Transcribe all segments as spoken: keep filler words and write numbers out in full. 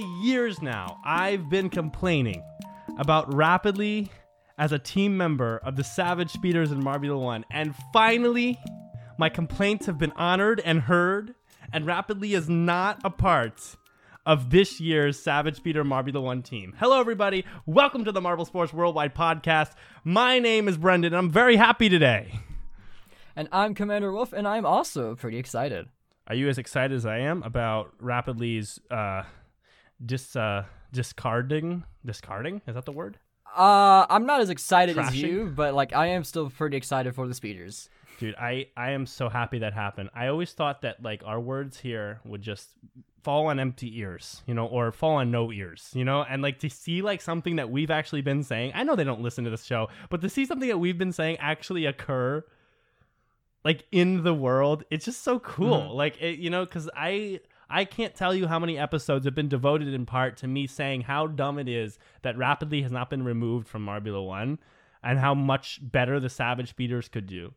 many years now I've been complaining about Rapidly as a team member of the Savage Speeders in Marbula One, and finally my complaints have been honored and heard, and Rapidly is not a part of this year's Savage Speeder Marbula One team. Hello everybody, welcome to the Marble Sports Worldwide Podcast. My name is Brendan, and I'm very happy today. And I'm Commander Wolf, and I'm also pretty excited. Are you as excited as I am about Rapidly's uh, dis, uh, discarding? Discarding? Is that the word? Uh, I'm not as excited Trashing? as you, but like I am still pretty excited for the speeders. Dude, I, I am so happy that happened. I always thought that like our words here would just fall on empty ears, you know, or fall on no ears, you know, and like to see like something that we've actually been saying. I know they don't listen to this show, but to see something that we've been saying actually occur like in the world, it's just so cool. Mm-hmm. Like, it, you know, because I I can't tell you how many episodes have been devoted in part to me saying how dumb it is that Rapidly has not been removed from Marbula One, and how much better the Savage Speeders could do.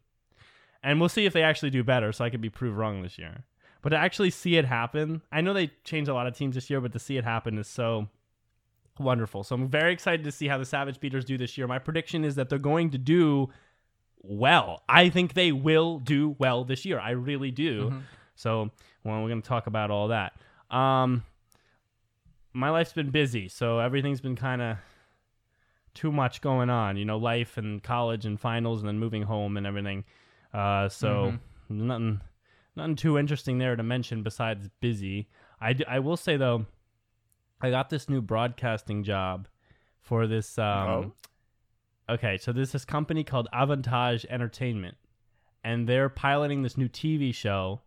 And we'll see if they actually do better, so I could be proved wrong this year. But to actually see it happen, I know they changed a lot of teams this year, but to see it happen is so wonderful. So I'm very excited to see how the Savage Speeders do this year. My prediction is that they're going to do well. I think they will do well this year. I really do. Mm-hmm. So, well, we're going to talk about all that. Um, my life's been busy, so everything's been kind of too much going on. You know, life and college and finals and then moving home and everything. Uh, so mm-hmm. nothing, nothing too interesting there to mention besides busy. I, d- I will say, though, I got this new broadcasting job for this. Um, oh. Okay, so there's this company called Avantage Entertainment, and they're piloting this new T V show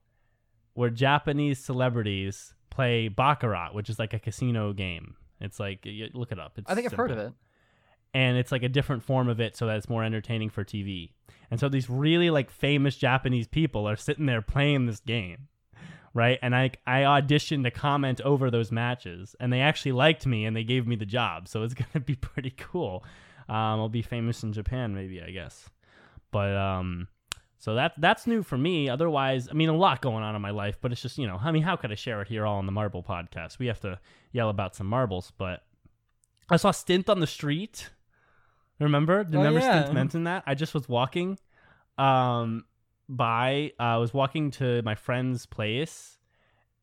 where Japanese celebrities play baccarat, which is like a casino game. It's like, you look it up. It's I think simple. I've heard of it. And it's like a different form of it so that it's more entertaining for T V. And so these really like famous Japanese people are sitting there playing this game, right? And I I auditioned to comment over those matches, and they actually liked me and they gave me the job. So it's going to be pretty cool. Um, I'll be famous in Japan, maybe, I guess. But um, so that that's new for me. Otherwise, I mean, a lot going on in my life, but it's just, you know, I mean, how could I share it here all on the Marble Podcast? We have to yell about some marbles. But I saw Stint on the street. Remember? Oh, remember yeah. Stint mentioned that? I just was walking um, by. Uh, I was walking to my friend's place,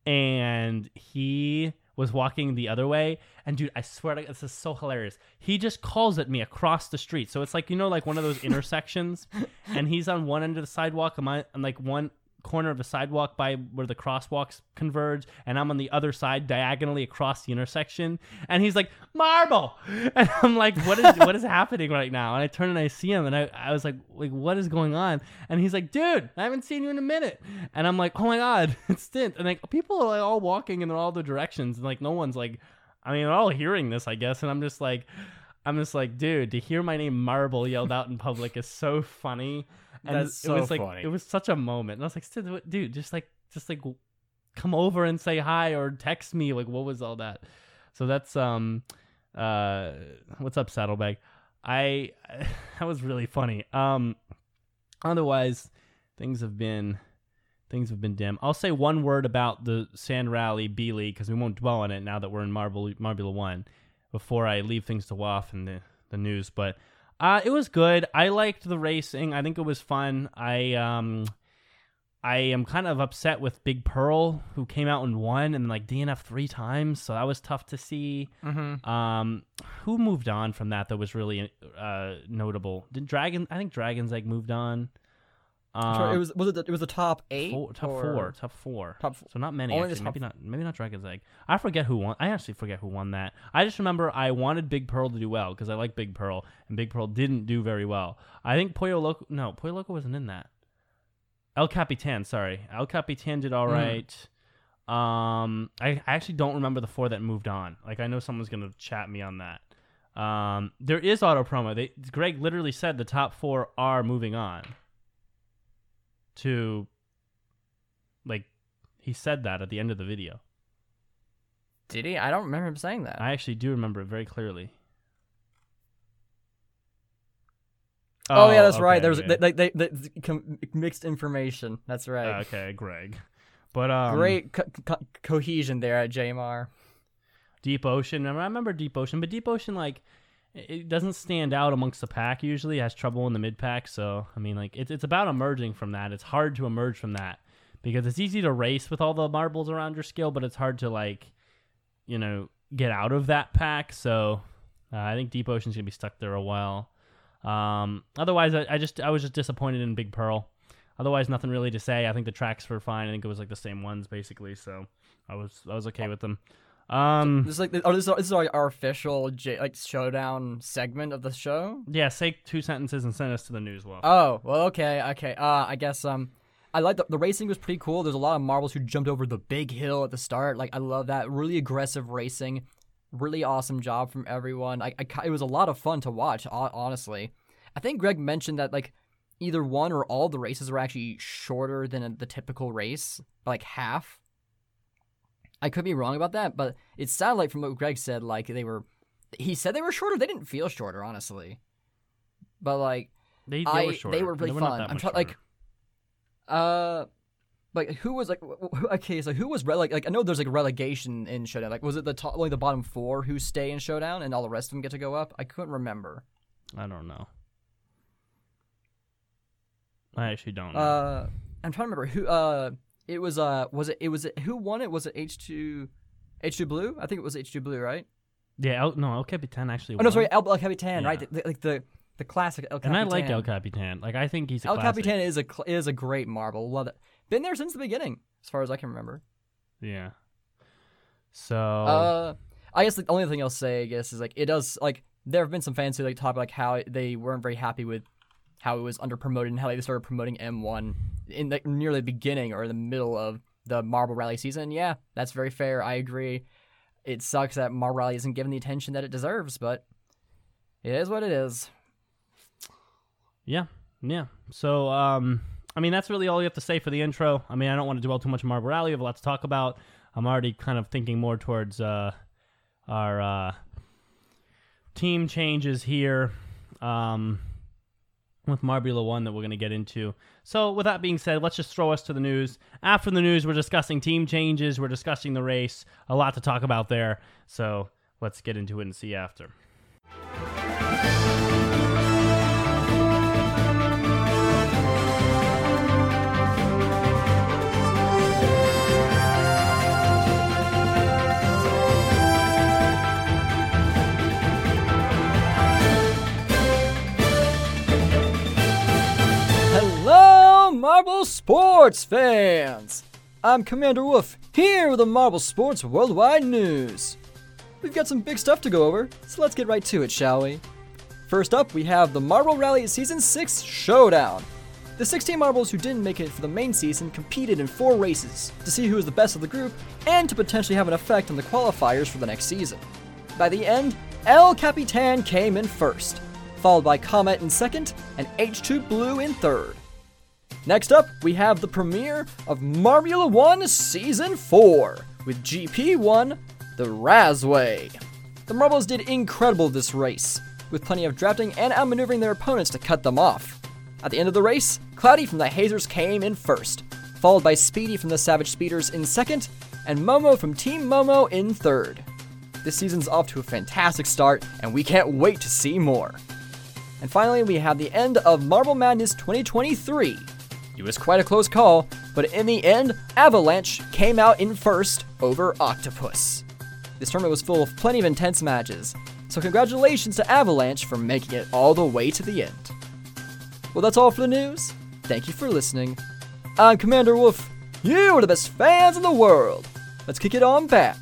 and he was walking the other way, and dude, I swear to God, this is so hilarious. He just calls at me across the street. So it's like, you know, like one of those intersections, and he's on one end of the sidewalk, I'm on like one corner of the sidewalk by where the crosswalks converge, and I'm on the other side diagonally across the intersection, and he's like, "Marble!" And I'm like, what is what is happening right now? And I turn and I see him, and I, I was like, like, what is going on? And he's like, "Dude, I haven't seen you in a minute." And I'm like, oh my God, it's Stint. And like, people are like all walking in all the directions, and like no one's like, I mean, they're all hearing this, I guess. And I'm just like, I'm just like, dude, to hear my name Marble yelled out in public is so funny. And That's so it was like, funny. It was such a moment. And I was like, dude, just like, just like come over and say hi or text me. Like, what was all that? So that's, um, uh, what's up, Saddlebag? I, that was really funny. Um, otherwise things have been, things have been dim. I'll say one word about the Sand Rally B-League, cause we won't dwell on it now that we're in Marble, Marbula One, before I leave things to Woff and the, the news, but Uh, it was good. I liked the racing. I think it was fun. I um, I am kind of upset with Big Pearl, who came out and won and like D N F three times, so that was tough to see. Mm-hmm. Um, who moved on from that that was really uh, notable? Did Dragon? I think Dragon's like moved on. Um, sure, it was was it the, it was the top eight, four, top or... four, top four, top four. So not many. Only actually. Maybe not. Maybe not Dragon's Egg. I forget who won. I actually forget who won that. I just remember I wanted Big Pearl to do well because I like Big Pearl, and Big Pearl didn't do very well. I think Pollo Loco. No, Pollo Loco wasn't in that. El Capitan, sorry, El Capitan did all right. Mm. Um, I, I actually don't remember the four that moved on. Like I know someone's gonna chat me on that. Um, there is auto promo. They Greg literally said the top four are moving on. To, like, he said that at the end of the video. Did he? I don't remember him saying that. I actually do remember it very clearly. Oh, oh yeah, that's okay, right. There was yeah. they, they, they, they com- mixed information. That's right. Okay, Greg. But um, great co- co- cohesion there at J M R. Deep Ocean. I remember Deep Ocean, but Deep Ocean, like, it doesn't stand out amongst the pack usually. It has trouble in the mid pack. So, I mean, like, it's, it's about emerging from that. It's hard to emerge from that because it's easy to race with all the marbles around your skill, but it's hard to, like, you know, get out of that pack. So, uh, I think Deep Ocean's going to be stuck there a while. Um, otherwise, I, I just I was just disappointed in Big Pearl. Otherwise, nothing really to say. I think the tracks were fine. I think it was like the same ones basically. So I was I was okay with them. Um, this is like oh, this is, this is like our official J, like showdown segment of the show. Yeah, say two sentences and send us to the news. Well. Oh well, okay, okay. Uh, I guess um, I like the, the racing was pretty cool. There's a lot of marbles who jumped over the big hill at the start. Like I love that really aggressive racing. Really awesome job from everyone. I, I it was a lot of fun to watch. Honestly, I think Greg mentioned that like either one or all the races were actually shorter than the typical race, like half. I could be wrong about that, but it sounded like from what Greg said, like they were, he said they were shorter. They didn't feel shorter, honestly. But like, they, they I, were shorter. They were really they were fun. I'm trying like, uh, like who was like, okay, so who was rele- like, I know there's like relegation in Showdown. Like, was it the top, only the bottom four who stay in Showdown and all the rest of them get to go up? I couldn't remember. I don't know. I actually don't know. Uh, I'm trying to remember who, uh, It was uh was it it was it, who won it was it H two H two Blue? I think it was H two Blue, right? Yeah, El, no, El Capitan actually won. Oh no, sorry, El, El Capitan, yeah. Right? The, the, like the the classic El Capitan. And I like El Capitan. Like I think he's a El classic. Capitan is a is a great marble. Love it. Been there since the beginning as far as I can remember. Yeah. So uh I guess the only thing I'll say I guess is like it does like there have been some fans who like talk about like how they weren't very happy with how it was underpromoted and how they started promoting M one in the nearly the beginning or the middle of the Marble Rally season. Yeah, that's very fair. I agree. It sucks that Marble Rally isn't given the attention that it deserves, but it is what it is. Yeah, yeah. So, um, I mean, that's really all you have to say for the intro. I mean, I don't want to dwell too much on Marble Rally. We have a lot to talk about. I'm already kind of thinking more towards uh, our uh, team changes here. Um with Marbula One that we're going to get into. So with that being said, let's just throw us to the news. After the news, we're discussing team changes. We're discussing the race. A lot to talk about there. So let's get into it and see after. Marble Sports fans! I'm Commander Wolf, here with the Marble Sports Worldwide News. We've got some big stuff to go over, so let's get right to it, shall we? First up, we have the Marble Rally Season six Showdown. The sixteen marbles who didn't make it for the main season competed in four races to see who was the best of the group and to potentially have an effect on the qualifiers for the next season. By the end, El Capitan came in first, followed by Comet in second and H two Blue in third. Next up, we have the premiere of Marbula One Season four with G P one, the Razway. The Marbles did incredible this race, with plenty of drafting and outmaneuvering their opponents to cut them off. At the end of the race, Cloudy from the Hazers came in first, followed by Speedy from the Savage Speeders in second, and Momo from Team Momo in third. This season's off to a fantastic start, and we can't wait to see more. And finally, we have the end of Marble Madness twenty twenty-three. It was quite a close call, but in the end, Avalanche came out in first over Octopus. This tournament was full of plenty of intense matches, so congratulations to Avalanche for making it all the way to the end. Well, that's all for the news. Thank you for listening. I'm Commander Wolf. You are the best fans in the world. Let's kick it on back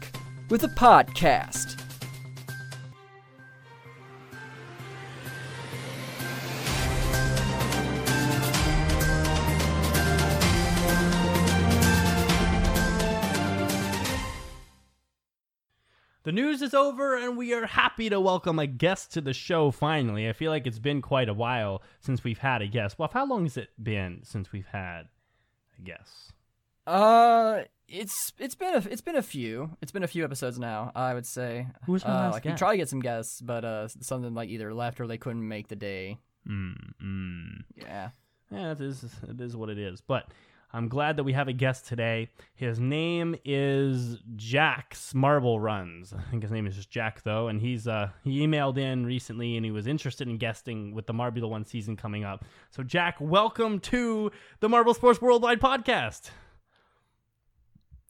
with the podcast. The news is over, and we are happy to welcome a guest to the show, finally. I feel like it's been quite a while since we've had a guest. Well, how long has it been since we've had a guest? Uh, it's it's been a, it's been a few. It's been a few episodes now, I would say. Who was my uh, last like guest? We tried to get some guests, but uh, something like either left or they couldn't make the day. Mm-hmm. Yeah. Yeah, it is, it is what it is. But I'm glad that we have a guest today. His name is Jax Marble Runs. I think his name is just Jack, though. And he's uh, he emailed in recently, and he was interested in guesting with the Marbula One season coming up. So, Jack, welcome to the Marble Sports Worldwide podcast.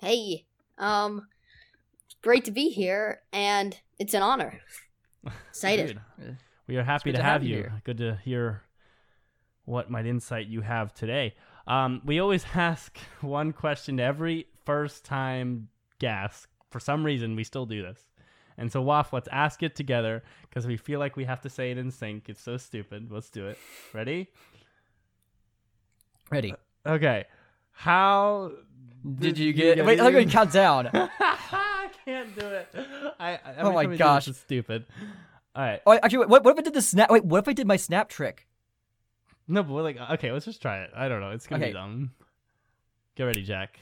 Hey, um, it's great to be here, and it's an honor. Excited. We are happy to, to have, have you. Here. Good to hear what might insight you have today. Um, we always ask one question to every first-time guest. For some reason, we still do this. And so, Waf, let's ask it together because we feel like we have to say it in sync. It's so stupid. Let's do it. Ready? Ready. Uh, okay. How did, did you get... You wait, I'm going to count down. I can't do it. I, oh, my gosh. It's stupid. All right. Oh, actually, wait, what, what if I did the snap... Wait, what if I did my snap trick? No, but we're like, okay, let's just try it. I don't know. It's going to okay. be dumb. Get ready, Jack.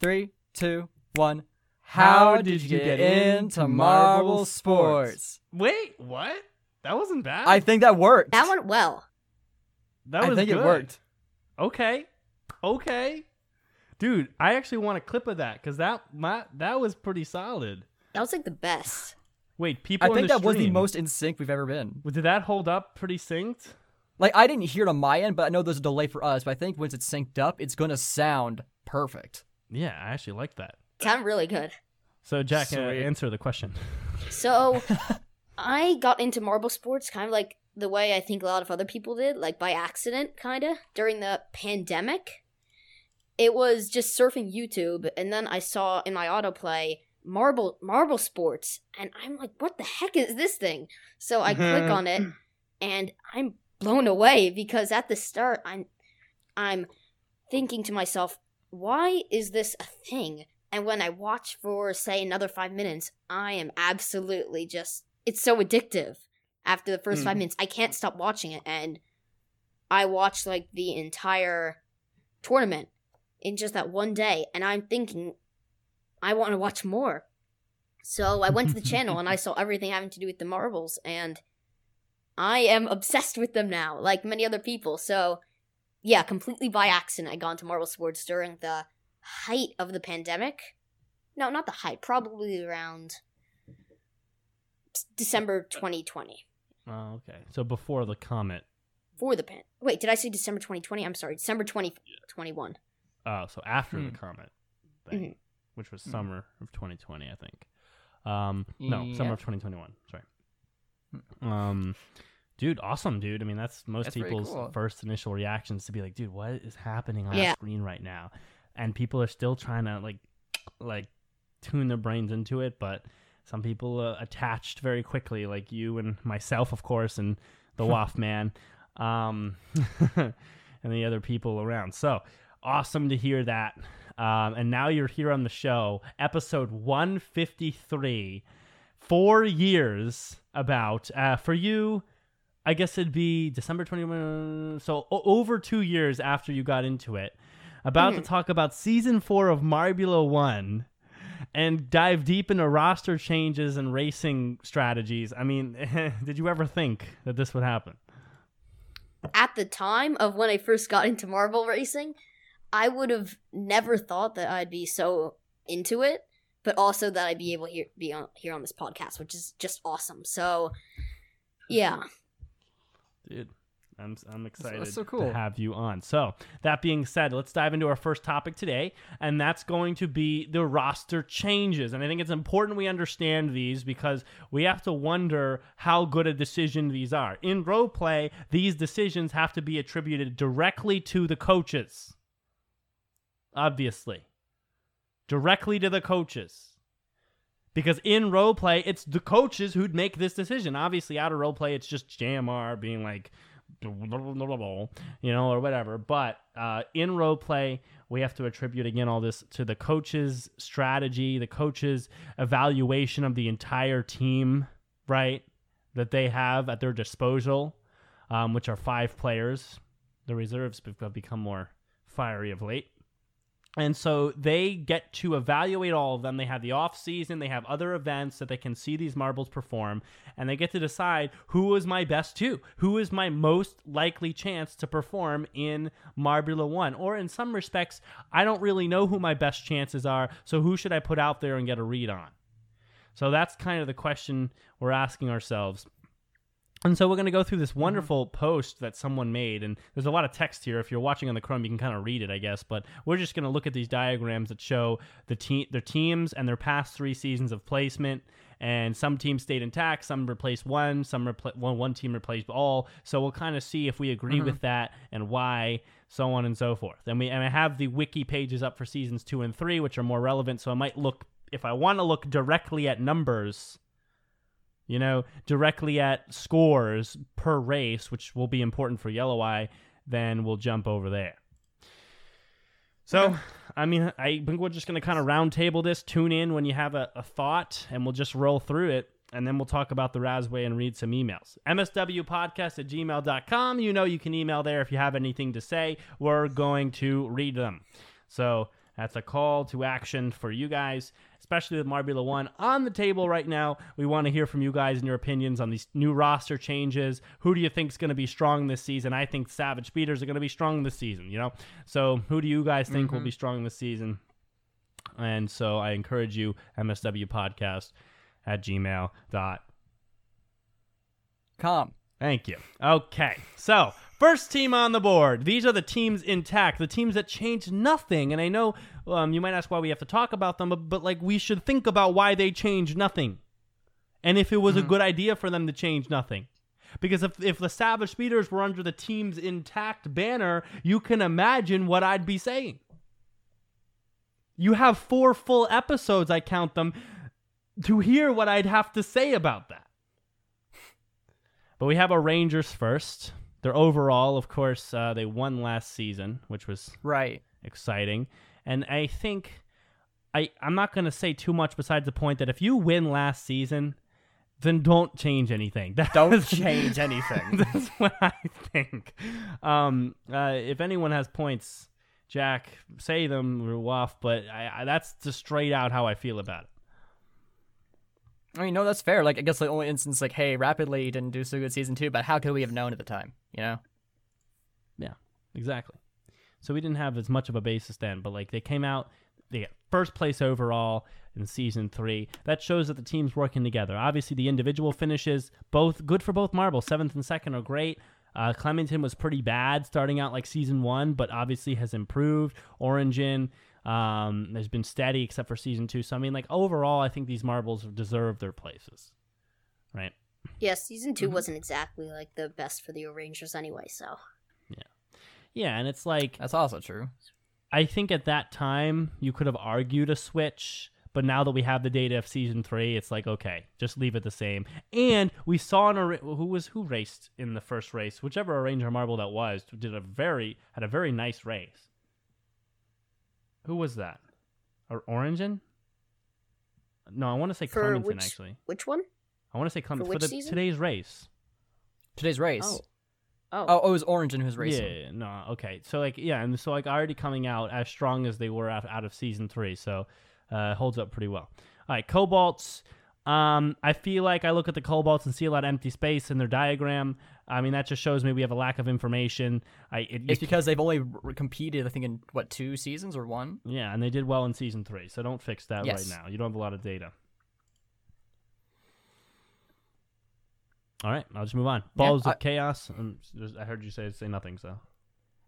Three, two, one. How, How did you get, get into Marble Sports? Sports? Wait, what? That wasn't bad. I think that worked. That went well. That was I think good. It worked. Okay. Okay. Dude, I actually want a clip of that because that my that was pretty solid. That was like the best. Wait, people I think that stream. Was the most in sync we've ever been. Did that hold up pretty synced? Like, I didn't hear it on my end, but I know there's a delay for us, but I think once it's synced up, it's going to sound perfect. Yeah, I actually like that. It sounded really good. So, Jack, so, uh, answer the question. So, I got into Marble Sports kind of like the way I think a lot of other people did, like by accident, kind of, during the pandemic. It was just surfing YouTube, and then I saw in my autoplay Marble Marble Sports, and I'm like, what the heck is this thing? So I click on it, and I'm blown away because at the start I'm I'm thinking to myself, why is this a thing? And when I watch for, say, another five minutes, I am absolutely just, it's so addictive. After the first mm. five minutes, I can't stop watching it, and I watched like the entire tournament in just that one day, and I'm thinking, I want to watch more. So I went to the channel, and I saw everything having to do with the marbles, and I am obsessed with them now, like many other people. So, yeah, completely by accident, I got into Marble Sports during the height of the pandemic. No, not the height. Probably around December twenty twenty. Oh, okay. So before the comet. For the pan. Wait, did I say December twenty twenty? I'm sorry, December twenty twenty-one. Oh, so after mm. the comet thing, mm-hmm. which was summer mm. of twenty twenty, I think. Um, no, yeah. summer of twenty twenty-one. Sorry. Um, dude, awesome, dude. I mean, that's most that's people's cool. first initial reactions to be like, dude, what is happening on yeah. the screen right now? And people are still trying to like, like, tune their brains into it. But some people uh, attached very quickly, like you and myself, of course, and the Waff man, um, and the other people around. So awesome to hear that. Um, and now you're here on the show, episode one fifty-three. Four years about uh, for you, I guess it'd be December twenty-one. So o- over two years after you got into it, about mm-hmm. to talk about season four of Marbula One and dive deep into roster changes and racing strategies. I mean, did you ever think that this would happen? At the time of when I first got into marble racing, I would have never thought that I'd be so into it. But also that I'd be able to be on, here on this podcast, which is just awesome. So, yeah. Dude, I'm I'm excited that's so cool. to have you on. So, that being said, let's dive into our first topic today, and that's going to be the roster changes. And I think it's important we understand these because we have to wonder how good a decision these are. In role play, these decisions have to be attributed directly to the coaches, obviously. Directly to the coaches. Because in role play, it's the coaches who'd make this decision. Obviously, out of role play, it's just J M R being like, you know, or whatever. But uh, in role play, we have to attribute, again, all this to the coaches' strategy, the coaches' evaluation of the entire team, right, that they have at their disposal, um, which are five players. The reserves have become more fiery of late. And so they get to evaluate all of them. They have the off season. They have other events that they can see these marbles perform. And they get to decide who is my best two, who is my most likely chance to perform in Marbula One. Or in some respects, I don't really know who my best chances are. So who should I put out there and get a read on? So that's kind of the question we're asking ourselves. And so we're going to go through this wonderful mm-hmm. post that someone made. And there's a lot of text here. If you're watching on the Chrome, you can kind of read it, I guess. But we're just going to look at these diagrams that show the te- their teams and their past three seasons of placement. And some teams stayed intact. Some replaced one. Some repl- one, one team replaced all. So we'll kind of see if we agree mm-hmm. with that and why, so on and so forth. And, we, and I have the wiki pages up for seasons two and three, which are more relevant. So I might look, if I want to look directly at numbers, you know, directly at scores per race, which will be important for Yellow Eye, then we'll jump over there. So, okay. I mean, I think we're just going to kind of round table this, tune in when you have a, a thought, and we'll just roll through it, and then we'll talk about the Razway and read some emails. M S W podcast at gmail dot com. You know you can email there if you have anything to say. We're going to read them. So that's a call to action for you guys, especially with Marbula One on the table right now. We want to hear from you guys and your opinions on these new roster changes. Who do you think is going to be strong this season? I think Savage Speeders are going to be strong this season, you know? So who do you guys think mm-hmm. will be strong this season? And so I encourage you, M S W podcast at gmail dot com. Thank you. Okay, so first team on the board. These are the teams intact, the teams that changed nothing. And I know um, you might ask why we have to talk about them, but, but like we should think about why they changed nothing and if it was mm-hmm. a good idea for them to change nothing. Because if, if the Savage Speeders were under the teams intact banner, you can imagine what I'd be saying. You have four full episodes, I count them, to hear what I'd have to say about that. But we have our Rangers first. Their overall, of course, uh, they won last season, which was right exciting. And I think I, I'm not going to say too much besides the point that if you win last season, then don't change anything. That don't is, change anything. That's what I think. Um, uh, if anyone has points, Jack, say them, or Waff, but I, I, that's just straight out how I feel about it. I mean, no, that's fair. Like, I guess the only instance, like, hey, Rapidly didn't do so good season two, but how could we have known at the time, you know? Yeah, exactly. So we didn't have as much of a basis then, but, like, they came out, they got first place overall in season three. That shows that the team's working together. Obviously, the individual finishes, both good for both marbles. Seventh and second are great. Uh, Clementon was pretty bad starting out, like, season one, but obviously has improved. Orangeon Um, there's been steady except for season two. So, I mean, like, overall, I think these marbles deserve their places, right? Yeah, season two mm-hmm. wasn't exactly, like, the best for the Rangers anyway, so. Yeah. Yeah, and it's like... That's also true. I think at that time, you could have argued a switch, but now that we have the data of season three, it's like, okay, just leave it the same. And we saw an ar- who was who raced in the first race, whichever Ranger marble that was, did a very had a very nice race. Who was that? Or Orangeon? No, I want to say for Clementon, which, actually. Which one? I want to say Clementon. For, which for the, season? Today's race. Today's race? Oh. Oh, oh, oh it was Orangeon who's racing. Yeah, yeah, no, okay. So, like, yeah, and so, like, already coming out as strong as they were out, out of season three, so uh holds up pretty well. All right, Cobalt's. Um, I feel like I look at the Cobalt's and see a lot of empty space in their diagram. I mean, that just shows me we have a lack of information. I, it, it's because they've only re- competed, I think, in, what, two seasons or one? Yeah, and they did well in season three, so don't fix that yes. right now. You don't have a lot of data. All right, I'll just move on. Balls yeah, I, of Chaos. Just, I heard you say say nothing, so.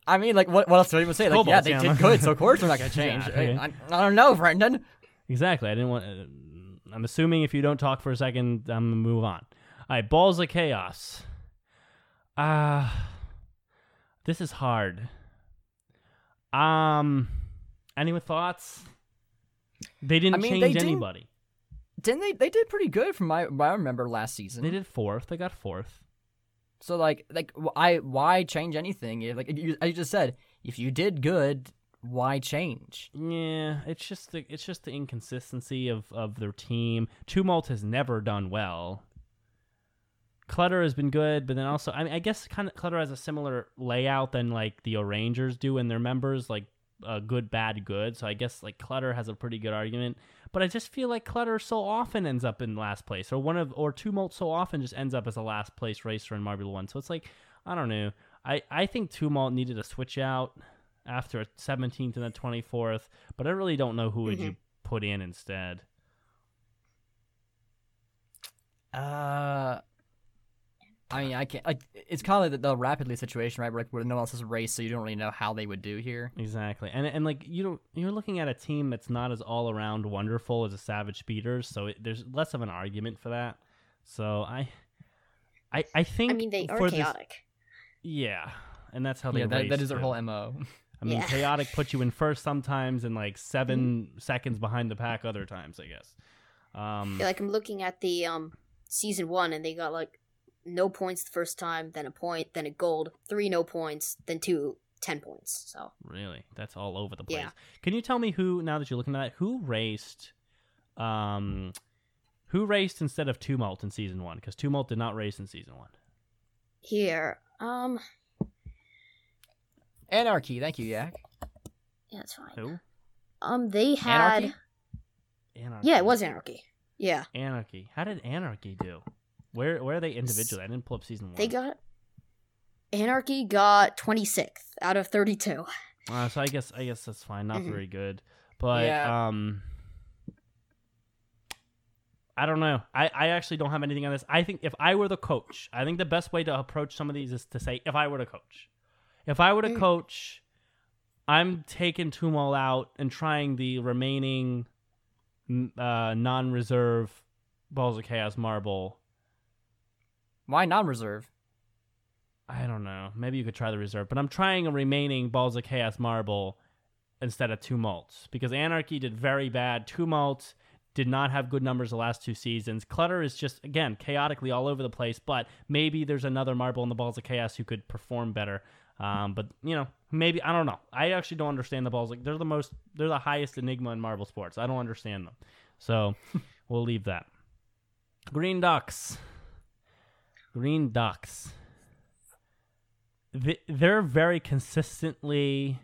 I mean, like, what, what else do I even say? Like, Cobalt, yeah, they yeah. did good, so of course they're not going to change. Yeah, okay. I, I, I don't know, Brendan. Exactly. I didn't want. Uh, I'm assuming if you don't talk for a second, I'm going to move on. All right, Balls of Chaos. Ah, uh, this is hard. Um, any thoughts? They didn't I mean, change they anybody. Didn't, didn't they? They did pretty good from my. What I remember last season. They did fourth. They got fourth. So like, like I why change anything? Like you, I just said, if you did good, why change? Yeah, it's just the it's just the inconsistency of of their team. Tumult has never done well. Clutter has been good, but then also, I mean, I guess kind of Clutter has a similar layout than like the Orangers do in their members. Like uh, good, bad, good. So I guess like Clutter has a pretty good argument, but I just feel like Clutter so often ends up in last place, or one of or Tumult so often just ends up as a last place racer in Marbula One. So it's like, I don't know. I, I think Tumult needed a switch out after seventeenth and the twenty-fourth, but I really don't know who would mm-hmm. you put in instead. Uh, I mean, I can't. Like, it's kind of like the, the Rapidly situation, right? Where, where no one else has raced, so you don't really know how they would do here. Exactly, and and like you don't, you're looking at a team that's not as all around wonderful as a Savage Speeders, so it, there's less of an argument for that. So I, I, I think. I mean, they are chaotic. This, yeah, and that's how they. Yeah, that, race, that is their whole M O. I mean, yeah. Chaotic puts you in first sometimes, and like seven mm. seconds behind the pack other times. I guess. Um, I feel like I'm looking at the um. Season one, and they got like no points the first time, then a point, then a gold, three no points, then two ten points. So really, that's all over the place. Yeah. Can you tell me who, now that you're looking at that, who raced, um, who raced instead of Tumult in season one? Because Tumult did not race in season one. Here, um, Anarchy. Thank you, Yak. Yeah, that's fine. Who? Um, they had. Anarchy? Anarchy. Yeah, it was Anarchy. Yeah. Anarchy. How did Anarchy do? Where where are they individually? I didn't pull up season one. They got... Anarchy got twenty-sixth out of thirty-two. Uh, so I guess I guess that's fine. Not mm-hmm. very good. But yeah. um, I don't know. I, I actually don't have anything on this. I think if I were the coach, I think the best way to approach some of these is to say, if I were to coach. If I were to mm-hmm. coach, I'm taking Tumult out and trying the remaining... Uh, non-reserve Balls of Chaos Marble. Why non-reserve? I don't know. Maybe you could try the reserve, but I'm trying a remaining Balls of Chaos Marble instead of Tumult, because Anarchy did very bad. Tumult did not have good numbers the last two seasons. Clutter is just, again, chaotically all over the place, but maybe there's another Marble in the Balls of Chaos who could perform better. Um, but, you know, maybe, I don't know. I actually don't understand the Balls. Like, they're the most, they're the highest enigma in Marble Sports. I don't understand them. So we'll leave that. Green Ducks. Green Ducks. They're very consistently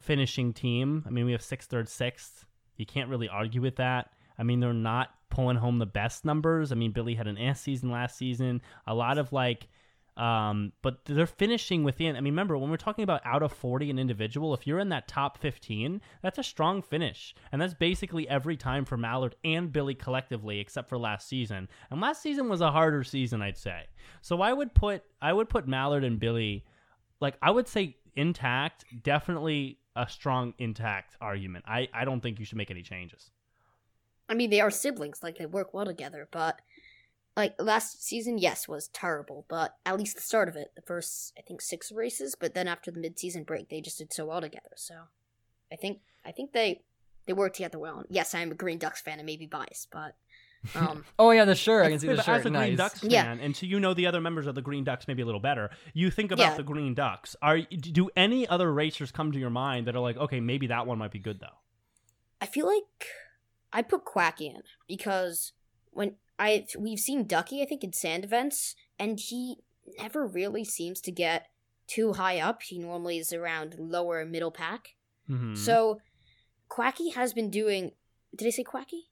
finishing team. I mean, we have sixth, third, sixth. You can't really argue with that. I mean, they're not pulling home the best numbers. I mean, Billy had an ass season last season. A lot of, like... Um, but they're finishing within, I mean, remember when we're talking about out of forty an individual, if you're in that top fifteen, that's a strong finish. And that's basically every time for Mallard and Billy collectively, except for last season. And last season was a harder season, I'd say. So I would put, I would put Mallard and Billy, like I would say intact, definitely a strong intact argument. I, I don't think you should make any changes. I mean, they are siblings, like they work well together, but like, last season, yes, was terrible, but at least the start of it, the first, I think, six races, but then after the mid-season break, they just did so well together, so I think I think they they worked together well. Yes, I am a Green Ducks fan, and maybe biased, but... Um, oh, yeah, the shirt, I can see the shirt, nice. As a Green Ducks fan, yeah. And so you know the other members of the Green Ducks maybe a little better, you think about yeah. the Green Ducks. Are Do any other racers come to your mind that are like, okay, maybe that one might be good, though? I feel like I put Quacky in, because when... I we've seen Ducky, I think, in sand events, and he never really seems to get too high up. He normally is around lower middle pack. Mm-hmm. So Quacky has been doing... Did I say Quacky?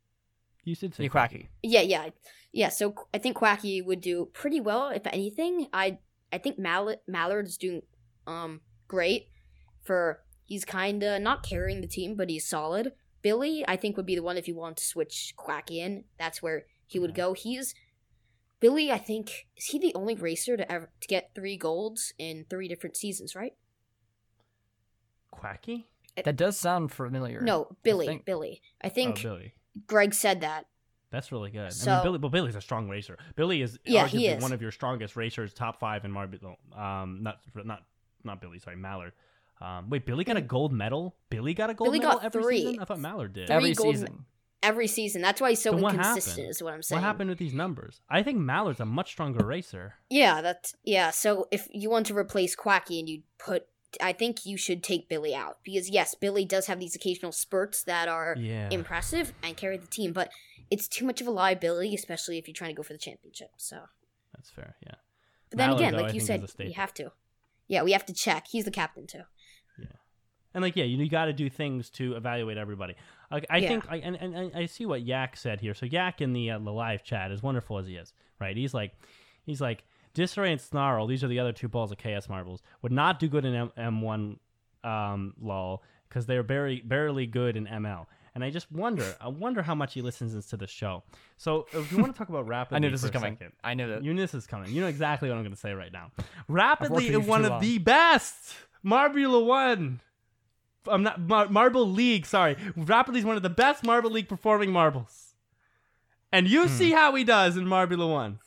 You said say Quacky. Yeah, yeah. Yeah, so I think Quacky would do pretty well, if anything. I I think Mallard, Mallard is doing um great for... He's kind of not carrying the team, but he's solid. Billy, I think, would be the one if you want to switch Quacky in. That's where... He would go. He's Billy. I think is he the only racer to ever to get three golds in three different seasons, right? Quacky. It, that does sound familiar. No, Billy. I think, Billy. I think oh, Billy. Greg said that. That's really good. So, I mean, Billy. Well, Billy's a strong racer. Billy is yeah, arguably he is. one of your strongest racers. Top five in Marble. Um, not not not Billy. Sorry, Mallard. Um, wait, Billy got a gold medal. Billy got a gold Billy medal got every three. season. I thought Mallard did three every gold season. Me- Every season. That's why he's so, so inconsistent happened? is what I'm saying. What happened with these numbers? I think Mallard's a much stronger racer. Yeah, that's... Yeah, so if you want to replace Quacky and you put... I think you should take Billy out. Because, yes, Billy does have these occasional spurts that are yeah. impressive and carry the team. But it's too much of a liability, especially if you're trying to go for the championship. So that's fair, yeah. But then Mallard, again, like though, you said, we have to. Yeah, we have to check. He's the captain, too. Yeah. And like, yeah, you, you got to do things to evaluate everybody. I, I yeah. think, I, and, and I see what Yak said here. So Yak in the, uh, the live chat, as wonderful as he is, right? He's like, he's like, Disarray and Snarl, these are the other two balls of chaos marbles, would not do good in M- M1 um, lol because they're barely, barely good in M L. And I just wonder, I wonder how much he listens to the show. So if you want to talk about Rapidly, I knew this is coming. Second, I knew that. You knew this is coming. You know exactly what I'm going to say right now. Rapidly is one of the best. Marbula One. I'm not Mar- Marble League. Sorry, Rapidly is one of the best Marble League performing marbles, and you hmm. see how he does in Marbula One.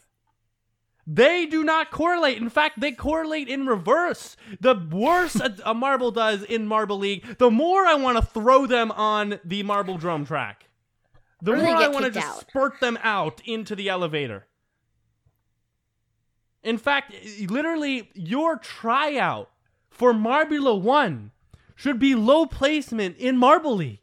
They do not correlate. In fact, they correlate in reverse. The worse a, a marble does in Marble League, the more I want to throw them on the marble drum track. The or more I want to just out. spurt them out into the elevator. In fact, literally, your tryout for Marbula One should be low placement in Marble League.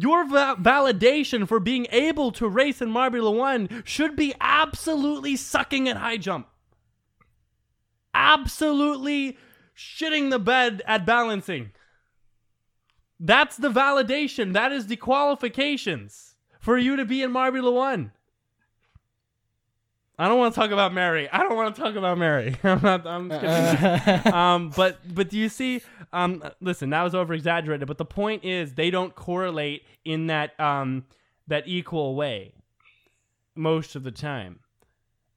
Your va- validation for being able to race in Marbula One should be absolutely sucking at high jump. Absolutely shitting the bed at balancing. That's the validation. That is the qualifications for you to be in Marbula One. I don't want to talk about Mary. I don't want to talk about Mary. I'm not. I'm just kidding. Uh, um, but but do you see? Um, listen, that was over exaggerated. But the point is, they don't correlate in that um that equal way most of the time.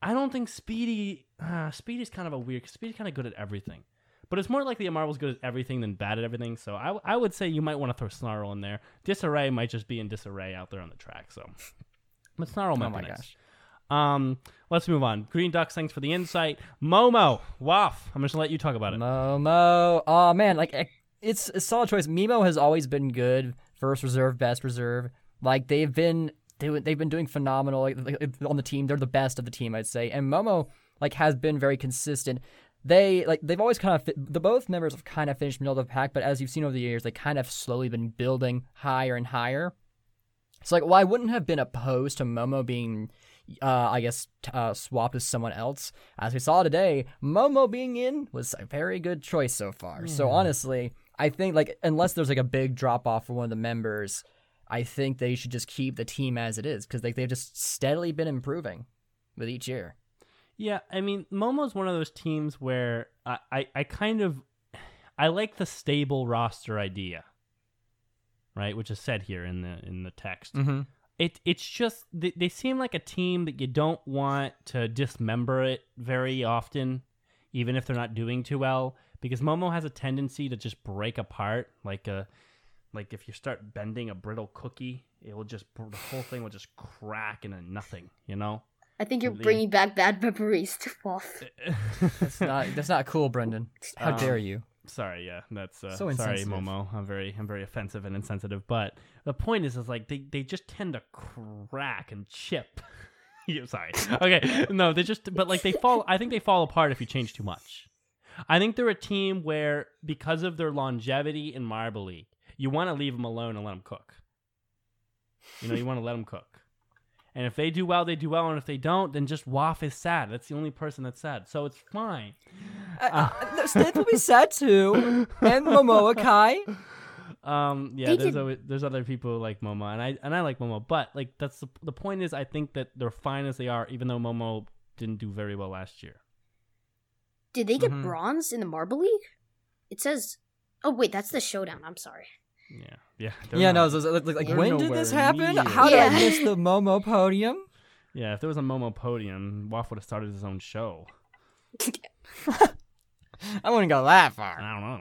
I don't think Speedy. Uh, Speedy's kind of a weird. Speedy's kind of good at everything, but it's more likely a Marble's good at everything than bad at everything. So I I would say you might want to throw Snarl in there. Disarray might just be in disarray out there on the track. So, but Snarl might oh my be nice. Gosh. Um, let's move on. Green Ducks, thanks for the insight. Momo, Waff, I'm just gonna let you talk about it. Momo, oh man, like it's a solid choice. Mimo has always been good. First reserve, best reserve. Like they've been, they, they've been doing phenomenal like, like, on the team. They're the best of the team, I'd say. And Momo, like, has been very consistent. They like they've always kind of fi- the both members have kind of finished middle of the pack, but as you've seen over the years, they kind of slowly been building higher and higher. So like, well, I wouldn't have been opposed to Momo being. Uh, I guess uh, swap is someone else. As we saw today, Momo being in was a very good choice so far. Yeah. So honestly, I think like unless there's like a big drop off for one of the members, I think they should just keep the team as it is because like they've just steadily been improving with each year. Yeah, I mean Momo's one of those teams where I, I, I kind of I like the stable roster idea, right? Which is said here in the in the text. Mm-hmm. It it's just they, they seem like a team that you don't want to dismember it very often, even if they're not doing too well, because Momo has a tendency to just break apart like a like if you start bending a brittle cookie, it will just the whole thing will just crack into nothing, you know. I think you're bringing back bad memories to Wolf. that's not that's not cool, Brendan. How um, dare you? Sorry, yeah, that's uh, so sorry, Momo. I'm very, I'm very offensive and insensitive. But the point is, is like they, they just tend to crack and chip. Sorry, okay, no, they just, but like they fall. I think they fall apart if you change too much. I think they're a team where because of their longevity in Marble League, you want to leave them alone and let them cook. You know, you want to let them cook. And if they do well, they do well. And if they don't, then just Waff is sad. That's the only person that's sad. So it's fine. Uh, uh, Stint will be sad too. And Momoa Kai. Um, yeah, there's, always, there's other people like Momo. And I and I like Momo. But like that's the, the point is I think that they're fine as they are, even though Momo didn't do very well last year. Did they get mm-hmm. bronze in the Marble League? It says... Oh, wait, that's the showdown. I'm sorry. Yeah, yeah, yeah. Not, no, so, like, like when did this happen? Near. How did yeah. I miss the Momo podium? Yeah, if there was a Momo podium, Waff would have started his own show. I wouldn't go that far. I don't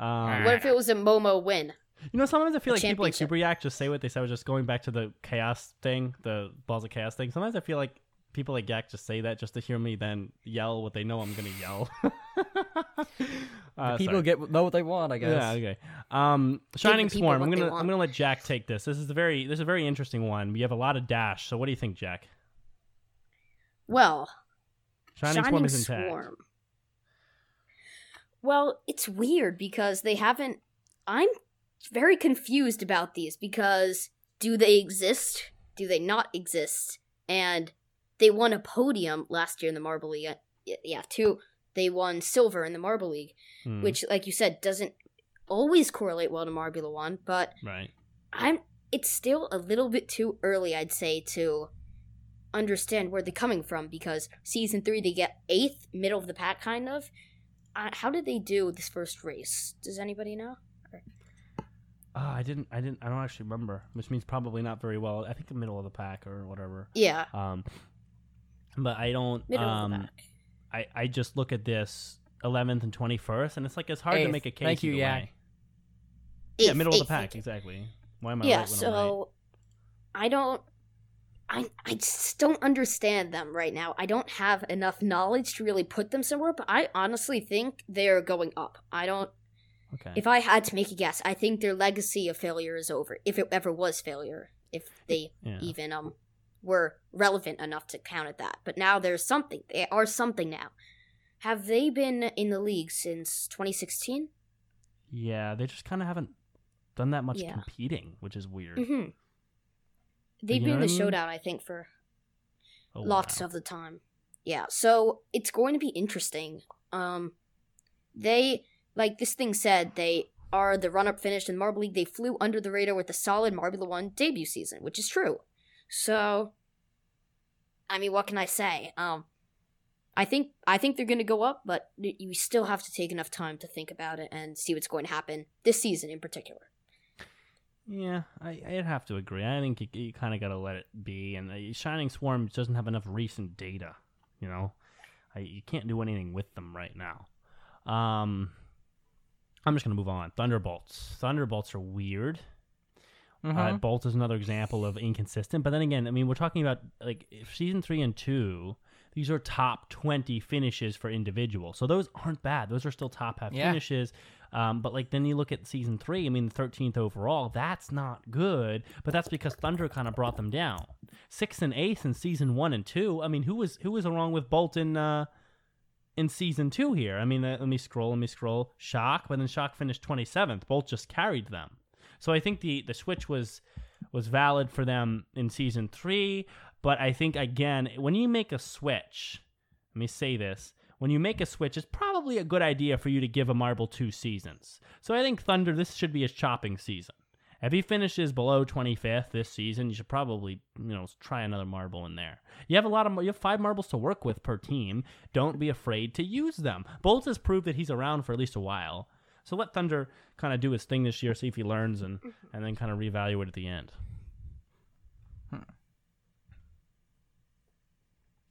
know. Um, what if it was a Momo win? You know, sometimes I feel a like people like Superyak just say what they said. Was just going back to the chaos thing, the balls of chaos thing. Sometimes I feel like people like Yak just say that just to hear me then yell what they know I'm gonna yell. uh, people sorry. get know what they want, I guess. Yeah. Okay. Um, Shining Swarm. I'm gonna I'm gonna let Jack take this. This is a very this is a very interesting one. We have a lot of dash. So what do you think, Jack? Well, Shining, Shining Swarm is intact. Well, it's weird because they haven't. I'm very confused about these because do they exist? Do they not exist? And they won a podium last year in the Marble League. Yeah, two they won silver in the Marble League, mm. which, like you said, doesn't always correlate well to Marbula One, but right. I'm it's still a little bit too early, I'd say, to understand where they're coming from, because season three they get eighth, middle of the pack, kind of. Uh, how did they do this first race? Does anybody know? Or... Uh, I didn't. I didn't. I don't actually remember. Which means probably not very well. I think the middle of the pack or whatever. Yeah. Um, but I don't. Middle um, of the pack. I, I just look at this eleventh and twenty-first, and it's like it's hard eighth. To make a case. Thank you. Yeah. Way. Eighth, yeah. Middle eighth, of the pack. Exactly. Why am I? Yeah. Right when so I'm right? I don't. I I just don't understand them right now. I don't have enough knowledge to really put them somewhere, but I honestly think they're going up. I don't... Okay. If I had to make a guess, I think their legacy of failure is over, if it ever was failure, if they yeah. even um were relevant enough to count at that. But now there's something. They are something now. Have they been in the league since twenty sixteen? Yeah, they just kind of haven't done that much yeah. competing, which is weird. Mm-hmm. They've been in the showdown, I think, for oh, lots wow. of the time. Yeah, so it's going to be interesting. Um, they, like this thing said, they are the run-up finished in the Marble League. They flew under the radar with a solid Marbula One debut season, which is true. So, I mean, what can I say? Um, I think I think they're going to go up, but you still have to take enough time to think about it and see what's going to happen this season in particular. Yeah, I, I'd have to agree. I think you, you kind of got to let it be. And uh, Shining Swarm doesn't have enough recent data, you know? I, you can't do anything with them right now. Um, I'm just going to move on. Thunderbolts. Thunderbolts are weird. Mm-hmm. Uh, Bolt is another example of inconsistent. But then again, I mean, we're talking about, like, if season three and two, these are top twenty finishes for individuals. So those aren't bad. Those are still top half yeah. finishes. Um, but, like, then you look at season three, I mean, the thirteenth overall, that's not good, but that's because Thunder kind of brought them down. Sixth and eighth in season one and two, I mean, who was who was along with Bolt in, uh, in season two here? I mean, uh, let me scroll, let me scroll. Shock, but then Shock finished twenty-seventh. Bolt just carried them. So I think the, the switch was was valid for them in season three, but I think, again, when you make a switch, let me say this, when you make a switch, it's probably a good idea for you to give a Marble two seasons. So I think Thunder, this should be his chopping season. If he finishes below twenty-fifth this season, you should probably, you know, try another Marble in there. You have a lot of, you have five Marbles to work with per team. Don't be afraid to use them. Bolt has proved that he's around for at least a while. So let Thunder kind of do his thing this year, see if he learns, and, and then kind of reevaluate at the end. Hmm.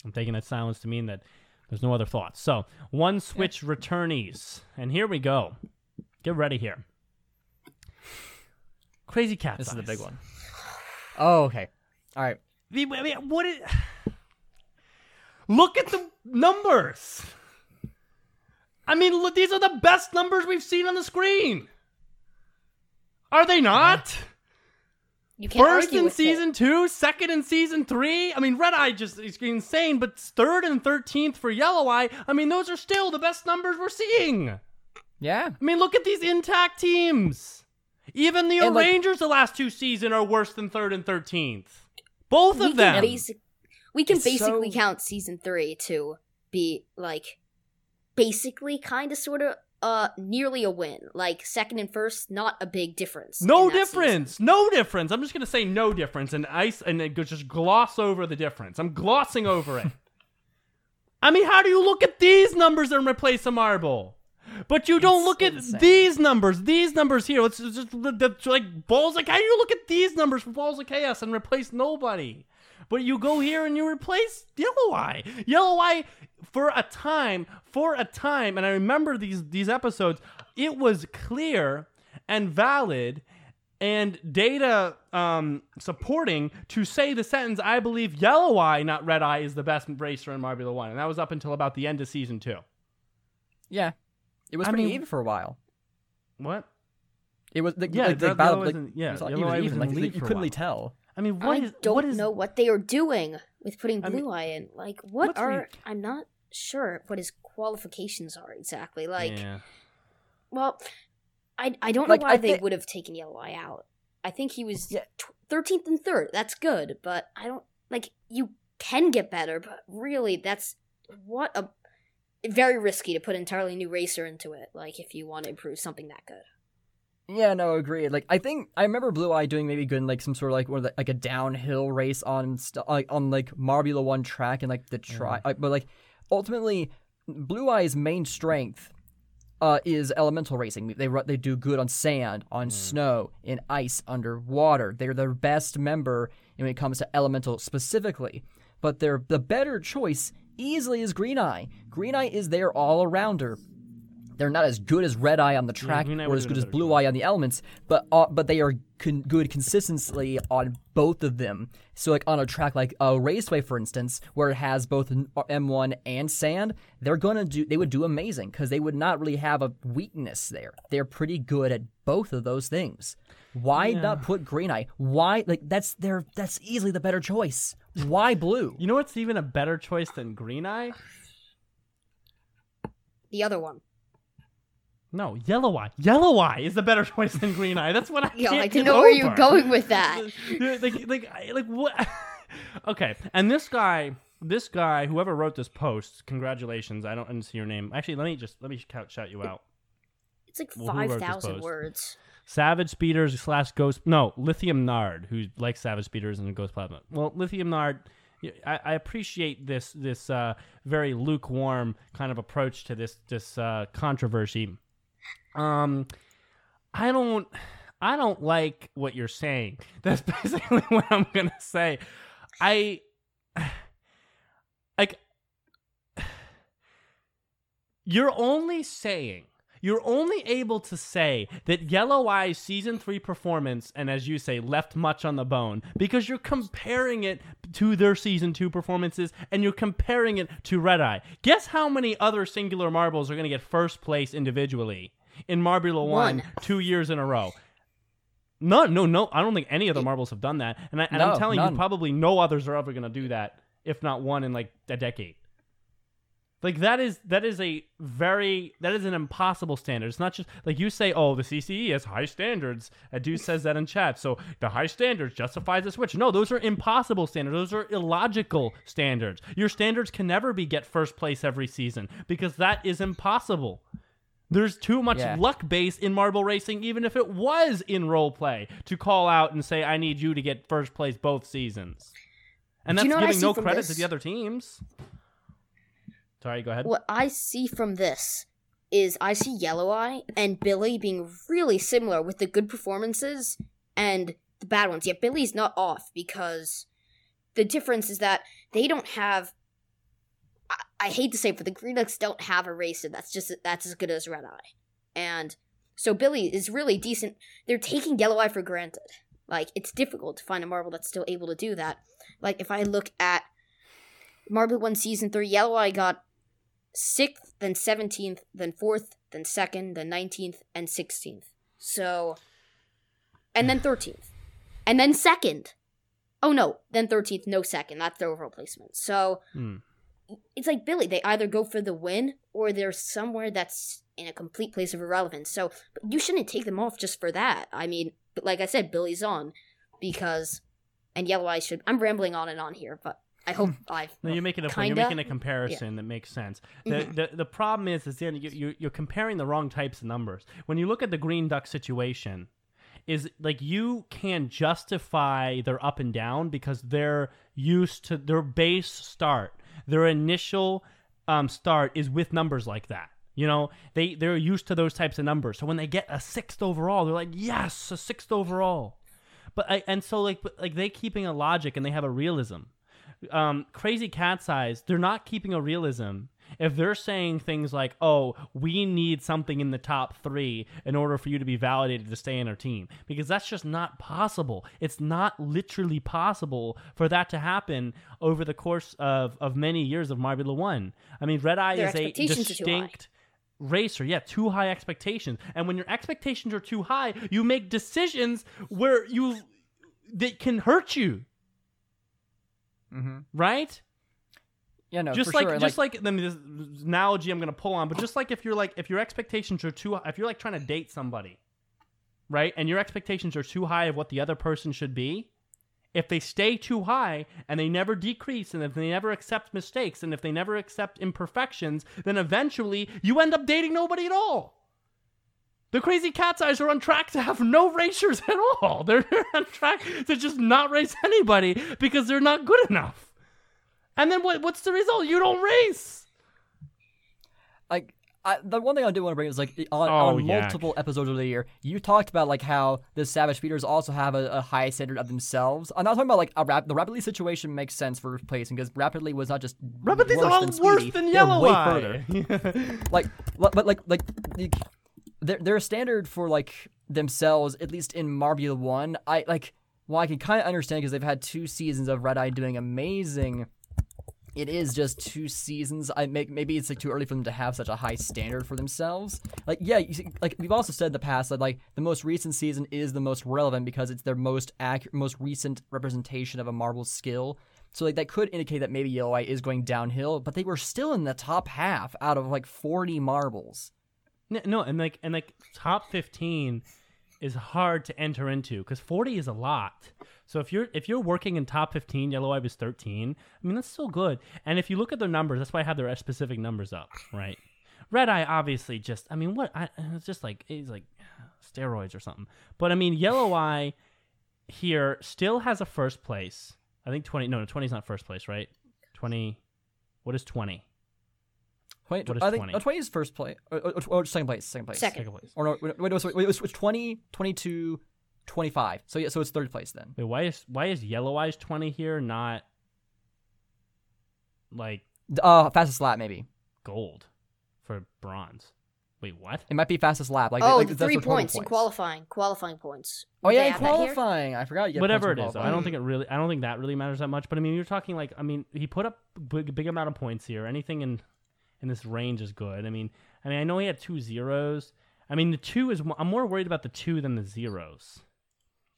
I'm taking that silence to mean that there's no other thoughts. So, one switch returnees. And here we go. Get ready here. Crazy Cat's Eyes. This is the big one. Oh, okay. All right. The, I mean, what is... Look at the numbers. I mean, look, these are the best numbers we've seen on the screen. Are they not? You can't First in season it. two, second in season three. I mean, Red Eye just is insane, but third and thirteenth for Yellow Eye. I mean, those are still the best numbers we're seeing. Yeah. I mean, look at these intact teams. Even the and Orangers like, the last two seasons are worse than third and thirteenth. Both of them. Can basic, we can it's basically so... count season three to be, like, basically kind of sort of. Uh, nearly a win. Like, second and first, not a big difference. No difference! Season. No difference! I'm just gonna say no difference, and ice, and then just gloss over the difference. I'm glossing over it. I mean, how do you look at these numbers and replace a Marble? But you don't it's look insane. At these numbers, these numbers here. It's just like Balls of Chaos. How do you look at these numbers for Balls of Chaos and replace nobody? But you go here and you replace Yellow Eye. Yellow Eye, for a time, for a time, and I remember these these episodes, it was clear and valid and data um, supporting to say the sentence, I believe Yellow Eye, not Red Eye, is the best racer in Marbula One. And that was up until about the end of season two. Yeah. It was I pretty mean, even for a while. What? It was the, yeah, like, the, the battle. Like, yeah, was, Yellow Eye was even. Like, you couldn't really tell. I mean, what I is, don't what is, know what they are doing with putting Blue I mean, Eye in. Like, what are... Re- I'm not sure what his qualifications are exactly. Like, yeah. well, I I don't like, know why I they th- would have taken Yellow Eye out. I think he was yeah. thirteenth and third. That's good, but I don't... Like, you can get better, but really, that's... What a... very risky to put an entirely new racer into it, like, if you want to improve something that good. Yeah, no, agreed. Like, I think I remember Blue Eye doing maybe good in, like, some sort of, like, one of the, like, a downhill race on st- like on like Marbula One track and like the tri- mm. like, but like ultimately Blue Eye's main strength uh, is elemental racing. They they do good on sand, on mm. snow, in ice, underwater. They're their best member when it comes to elemental specifically. But they're the better choice easily is Green Eye. Green Eye is their all-arounder. They're not as good as Red Eye on the track yeah, or as good as Blue Eye on the elements, but uh, but they are con- good consistently on both of them. So, like, on a track like a uh, Raceway, for instance, where it has both M one and sand, they're gonna do they would do amazing because they would not really have a weakness there. They're pretty good at both of those things. Why yeah. not put Green Eye? Why like that's their that's easily the better choice. Why Blue? You know what's even a better choice than Green Eye? The other one. No, Yellow Eye. Yellow Eye is the better choice than Green Eye. That's what I. Yo, can't I didn't know over. Where you're going with that. like, like, like, like what? Okay, and this guy, this guy, whoever wrote this post, congratulations. I don't see your name. Actually, let me just let me shout you out. It's like well, five thousand words. Savage Speeders slash Ghost. No, Lithium Nard, who likes Savage Speeders and Ghost Plasma. Well, Lithium Nard. I, I appreciate this this uh, very lukewarm kind of approach to this this uh, controversy. Um, I don't, I don't like what you're saying. That's basically what I'm going to say. I, like, you're only saying, you're only able to say that Yellow Eye's season three performance, and as you say, left much on the bone, because you're comparing it to their season two performances, and you're comparing it to Red Eye. Guess how many other singular marbles are going to get first place individually? In Marbula One, One, two years in a row. No, no, no. I don't think any other marbles have done that. And, I, and no, I'm telling none. you, probably no others are ever going to do that, if not one in like a decade. Like, that is that is a very, that is an impossible standard. It's not just, like you say, oh, the C C E has high standards. Adu says that in chat. So the high standards justifies the switch. No, those are impossible standards. Those are illogical standards. Your standards can never be get first place every season, because that is impossible. There's too much yeah. luck base in marble racing, even if it was in role play, to call out and say, I need you to get first place both seasons. And that's you know giving no credit this? to the other teams. Sorry, go ahead. What I see from this is I see Yellow Eye and Billy being really similar with the good performances and the bad ones. Yeah, Billy's not off, because the difference is that they don't have... I hate to say it, but the Green Ducks don't have a racer that's just that's as good as Red Eye. And so Billy is really decent. They're taking Yellow Eye for granted. Like, it's difficult to find a marble that's still able to do that. Like, if I look at Marble one Season three, Yellow Eye got sixth, then seventeenth, then fourth, then second, then nineteenth, and sixteenth. So, and then thirteenth. And then second. Oh, no, then thirteenth, no second. That's their overall placement. So... Hmm. It's like Billy. They either go for the win or they're somewhere that's in a complete place of irrelevance. So you shouldn't take them off just for that. I mean, like I said, Billy's on because, and Yellow Eye should. I'm rambling on and on here, but I hope I've. No, you're making a point. You're making a comparison yeah. that makes sense. The, mm-hmm. the the problem is is then you you're comparing the wrong types of numbers. When you look at the Green Duck situation, is like you can justify their up and down because they're used to their base start. Their initial um, start is with numbers like that. You know, they, they're used to those types of numbers. So when they get a sixth overall, they're like, yes, a sixth overall. But I, and so like but like they keeping a logic and they have a realism. Um, Crazy Cat's Eyes, they're not keeping a realism. If they're saying things like, oh, we need something in the top three in order for you to be validated to stay in our team, because that's just not possible. It's not literally possible for that to happen over the course of, of many years of Marbula One. I mean, Red Eye is a distinct racer. Yeah, too high expectations. And when your expectations are too high, you make decisions where you that can hurt you. Mm-hmm. Right? Yeah, no, just, like, sure. just like, just I mean, like this analogy I'm gonna pull on, but just like if you're like if your expectations are too, if you're like trying to date somebody, right, and your expectations are too high of what the other person should be, if they stay too high and they never decrease, and if they never accept mistakes, and if they never accept imperfections, then eventually you end up dating nobody at all. The Crazy Cat's Eyes are on track to have no racers at all. They're on track to just not race anybody because they're not good enough. And then what? What's the result? You don't race. Like I, the one thing I do want to bring is like on, oh, on multiple episodes of the year, you talked about like how the Savage Speeders also have a, a high standard of themselves. I'm not talking about like a rap, the Rapidly situation makes sense for replacing because Rapidly was not just Rapidly's worse a lot than Speedy, worse than Yellow Eye. like, but like like. like Their, their standard for, like, themselves, at least in Marbula One, I, like, well, I can kind of understand because they've had two seasons of Red Eye doing amazing. It is just two seasons. I make Maybe it's, like, too early for them to have such a high standard for themselves. Like, yeah, you see, like, we've also said in the past that, like, the most recent season is the most relevant because it's their most accurate, most recent representation of a Marble skill. So, like, that could indicate that maybe Yellow Eye is going downhill, but they were still in the top half out of, like, forty marbles. No, and like and like top fifteen is hard to enter into because forty is a lot. So if you're if you're working in top fifteen, Yellow Eye was thirteen. I mean, that's still good. And if you look at their numbers, that's why I have their specific numbers up, right? Red Eye obviously just I mean what I it's just like it's like steroids or something. But I mean, Yellow Eye here still has a first place. I think twenty. No, no, twenty is not first place, right? Twenty. What is twenty? twenty, what is I think twenty? Oh, twenty is first place. Or, or, or second place. Second place. Second, second place. Or no, wait, no, sorry, wait, it's twenty, twenty-two, twenty-five. So yeah, so it's third place then. Wait, why is why is Yellow Eye's twenty here not like uh fastest lap maybe? Gold for bronze. Wait, what? It might be fastest lap. Like oh, like, the three points, points in qualifying, qualifying points. Oh yeah, in qualifying. I forgot. You Whatever it is, though, I don't think it really. I don't think that really matters that much. But I mean, you're talking like I mean, he put up big, big amount of points here. Anything in. And this range is good. I mean, I mean, I know he had two zeros. I mean, the two is. I'm more worried about the two than the zeros,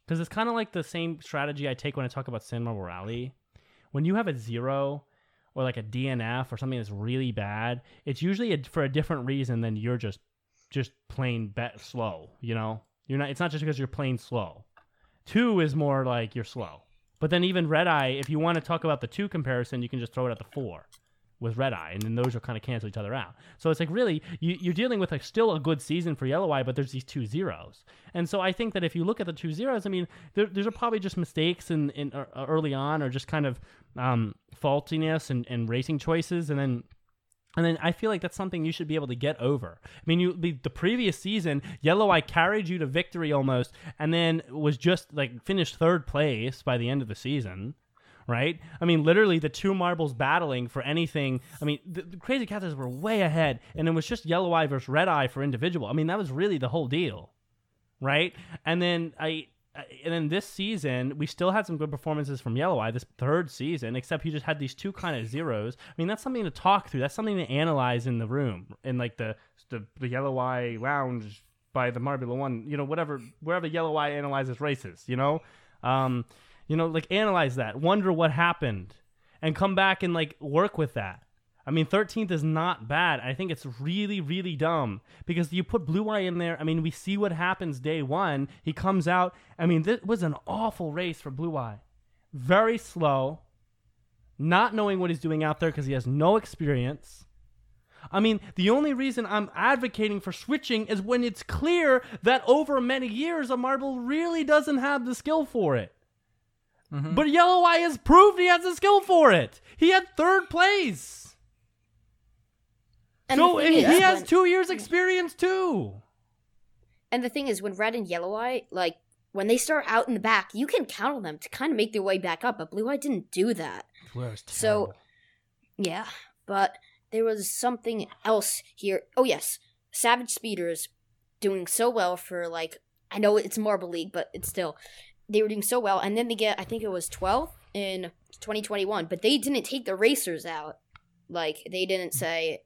because it's kind of like the same strategy I take when I talk about Marble Rally. When you have a zero or like a D N F or something that's really bad, it's usually a, for a different reason than you're just just playing bet slow. You know, you're not. It's not just because you're playing slow. Two is more like you're slow. But then even Red Eye, if you want to talk about the two comparison, you can just throw it at the four. With Red Eye, and then those will kind of cancel each other out. So it's like, really, you, you're dealing with like still a good season for Yellow Eye, but there's these two zeros. And so I think that if you look at the two zeros, I mean, there, there's probably just mistakes in, in uh, early on, or just kind of um, faultiness and, and racing choices. And then and then I feel like that's something you should be able to get over. I mean, you the, the previous season, Yellow Eye carried you to victory almost, and then was just like finished third place by the end of the season. Right? I mean, literally the two marbles battling for anything. I mean, the, the Crazy Cat's Eyes were way ahead, and it was just Yellow Eye versus Red Eye for individual. I mean, that was really the whole deal, right? And then I, I and then this season we still had some good performances from Yellow Eye. This third season, except you just had these two kind of zeros. I mean, that's something to talk through. That's something to analyze in the room, in like the the, the Yellow Eye lounge by the Marbula One. You know, whatever wherever Yellow Eye analyzes races. You know. Um, You know, like, analyze that, wonder what happened, and come back and, like, work with that. I mean, thirteenth is not bad. I think it's really, really dumb because you put Blue Eye in there. I mean, we see what happens day one. He comes out. I mean, this was an awful race for Blue Eye. Very slow, not knowing what he's doing out there because he has no experience. I mean, the only reason I'm advocating for switching is when it's clear that over many years, a marble really doesn't have the skill for it. Mm-hmm. But Yellow Eye has proved he has the skill for it. He had third place. And so he when, has two years experience too. And the thing is, when Red and Yellow Eye, like, when they start out in the back, you can count on them to kind of make their way back up. But Blue Eye didn't do that. So, yeah. But there was something else here. Oh, yes. Savage Speeders doing so well for, like, I know it's Marble League, but it's still... They were doing so well, and then they get, I think it was twelfth in twenty twenty-one, but they didn't take the racers out. Like, they didn't say,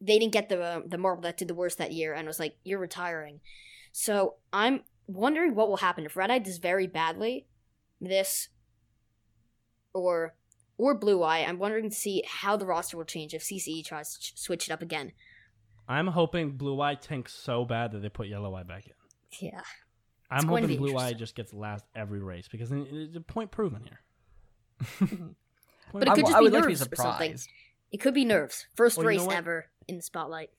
they didn't get the uh, the marble that did the worst that year, and was like, you're retiring. So, I'm wondering what will happen if Red Eye does very badly, this, or or Blue Eye. I'm wondering to see how the roster will change if C C E tries to switch it up again. I'm hoping Blue Eye tanks so bad that they put Yellow Eye back in. Yeah. I'm hoping Blue Eye just gets last every race because then it's a point proven here. But it could just be nerves or something. It could be nerves. First race ever in the spotlight.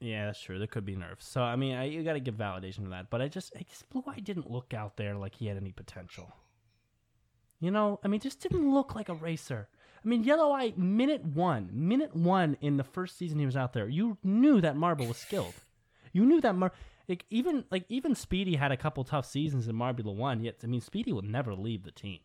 Yeah, that's true. There could be nerves. So, I mean, I, you got to give validation to that. But I just, I just, Blue Eye didn't look out there like he had any potential. You know, I mean, just didn't look like a racer. I mean, Yellow Eye, minute one, minute one in the first season he was out there, you knew that Marble was skilled. You knew that Marble, like even like even Speedy had a couple tough seasons in Marbula One. Yet, I mean, Speedy will never leave the team.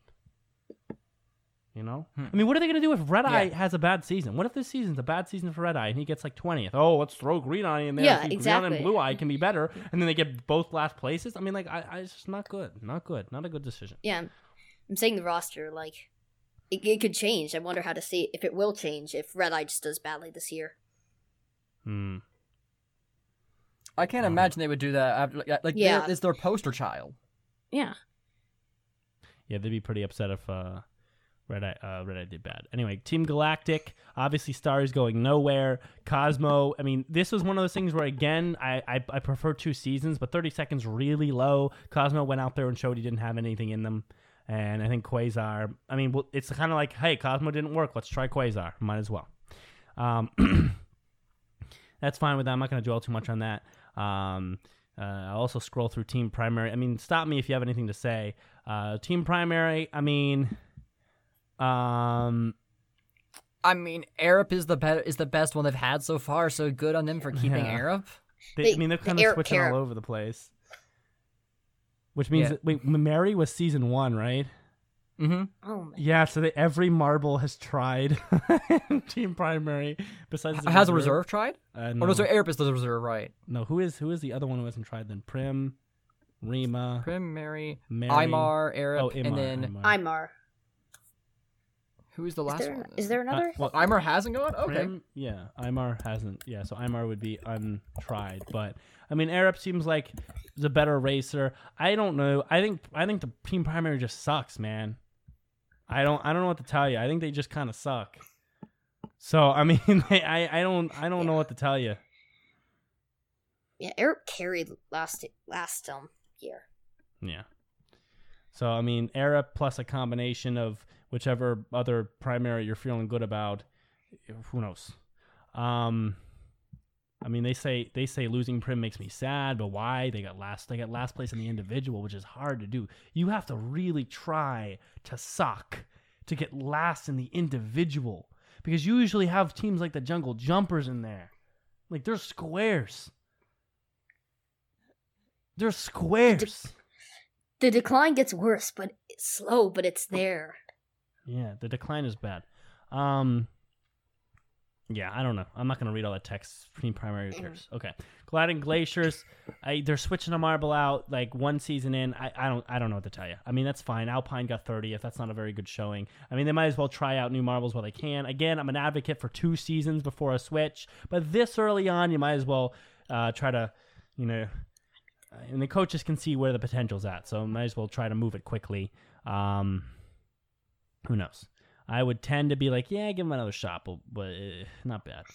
You know, hmm. I mean, what are they going to do if Red Eye yeah. has a bad season? What if this season's a bad season for Red Eye and he gets like twentieth? Oh, let's throw Green Eye in there. Yeah, exactly. Green Eye and Blue Eye can be better, and then they get both last places. I mean, like, I, I it's just not good, not good, not a good decision. Yeah, I'm saying the roster, like, it, it could change. I wonder how to see if it will change if Red Eye just does badly this year. Hmm. I can't um, imagine they would do that. Like, like yeah. it's their poster child. Yeah. Yeah, they'd be pretty upset if. Uh, Red Eye, uh, Red Eye did bad. Anyway, Team Galactic, obviously Star's going nowhere. Cosmo, I mean, this was one of those things where, again, I, I, I prefer two seasons, but thirty seconds really low. Cosmo went out there and showed he didn't have anything in them. And I think Quasar, I mean, well, it's kind of like, hey, Cosmo didn't work. Let's try Quasar. Might as well. Um, that's fine with that. I'm not going to dwell too much on that. Um, uh, I'll also scroll through Team Primary. I mean, stop me if you have anything to say. Uh, Team Primary, I mean... Um, I mean, Arup is the be- is the best one they've had so far. So good on them for keeping yeah. Arup. They, they, I mean, they're kind the of Arup switching Arup. all over the place. Which means, yeah. that, wait, Mary was season one, right? Mm-hmm. Oh man. Yeah. So they, every Marble has tried Team Primary. Besides, the has reserve. a reserve tried? Uh, no. Or was there Arup is the reserve, right? No. Who is who is the other one who hasn't tried? Then Prim, Rima, Prim, Mary, Mary Imar, Arup, oh, Imar, and then Imar. Imar. Who is the last is there, one? Is there another? Uh, well, Imar hasn't gone? Okay. Prim, yeah, Imar hasn't. Yeah, so Imar would be untried. But, I mean, Arup seems like the better racer. I don't know. I think I think the Team Primary just sucks, man. I don't I don't know what to tell you. I think they just kind of suck. So, I mean, they, I, I don't, I don't yeah. know what to tell you. Yeah, Arup carried last, last um, year. Yeah. So, I mean, Arup plus a combination of whichever other primary you're feeling good about, who knows? Um, I mean, they say they say losing Prim makes me sad, but why? They got last they got last place in the individual, which is hard to do. You have to really try to suck to get last in the individual because you usually have teams like the Jungle Jumpers in there, like they're squares. They're squares. The, de- the decline gets worse, but it's slow, but it's there. Yeah, the decline is bad. Um, yeah, I don't know. I'm not going to read all that text. Team Primary cares. Okay. Glad and Glaciers, I, they're switching a Marble out like one season in. I, I don't I don't know what to tell you. I mean, that's fine. Alpine got thirtieth. That's not a very good showing. I mean, they might as well try out new Marbles while they can. Again, I'm an advocate for two seasons before a switch. But this early on, you might as well uh, try to, you know, and the coaches can see where the potential's at. So might as well try to move it quickly. Um Who knows? I would tend to be like, yeah, give them another shot, but, but uh, not bad.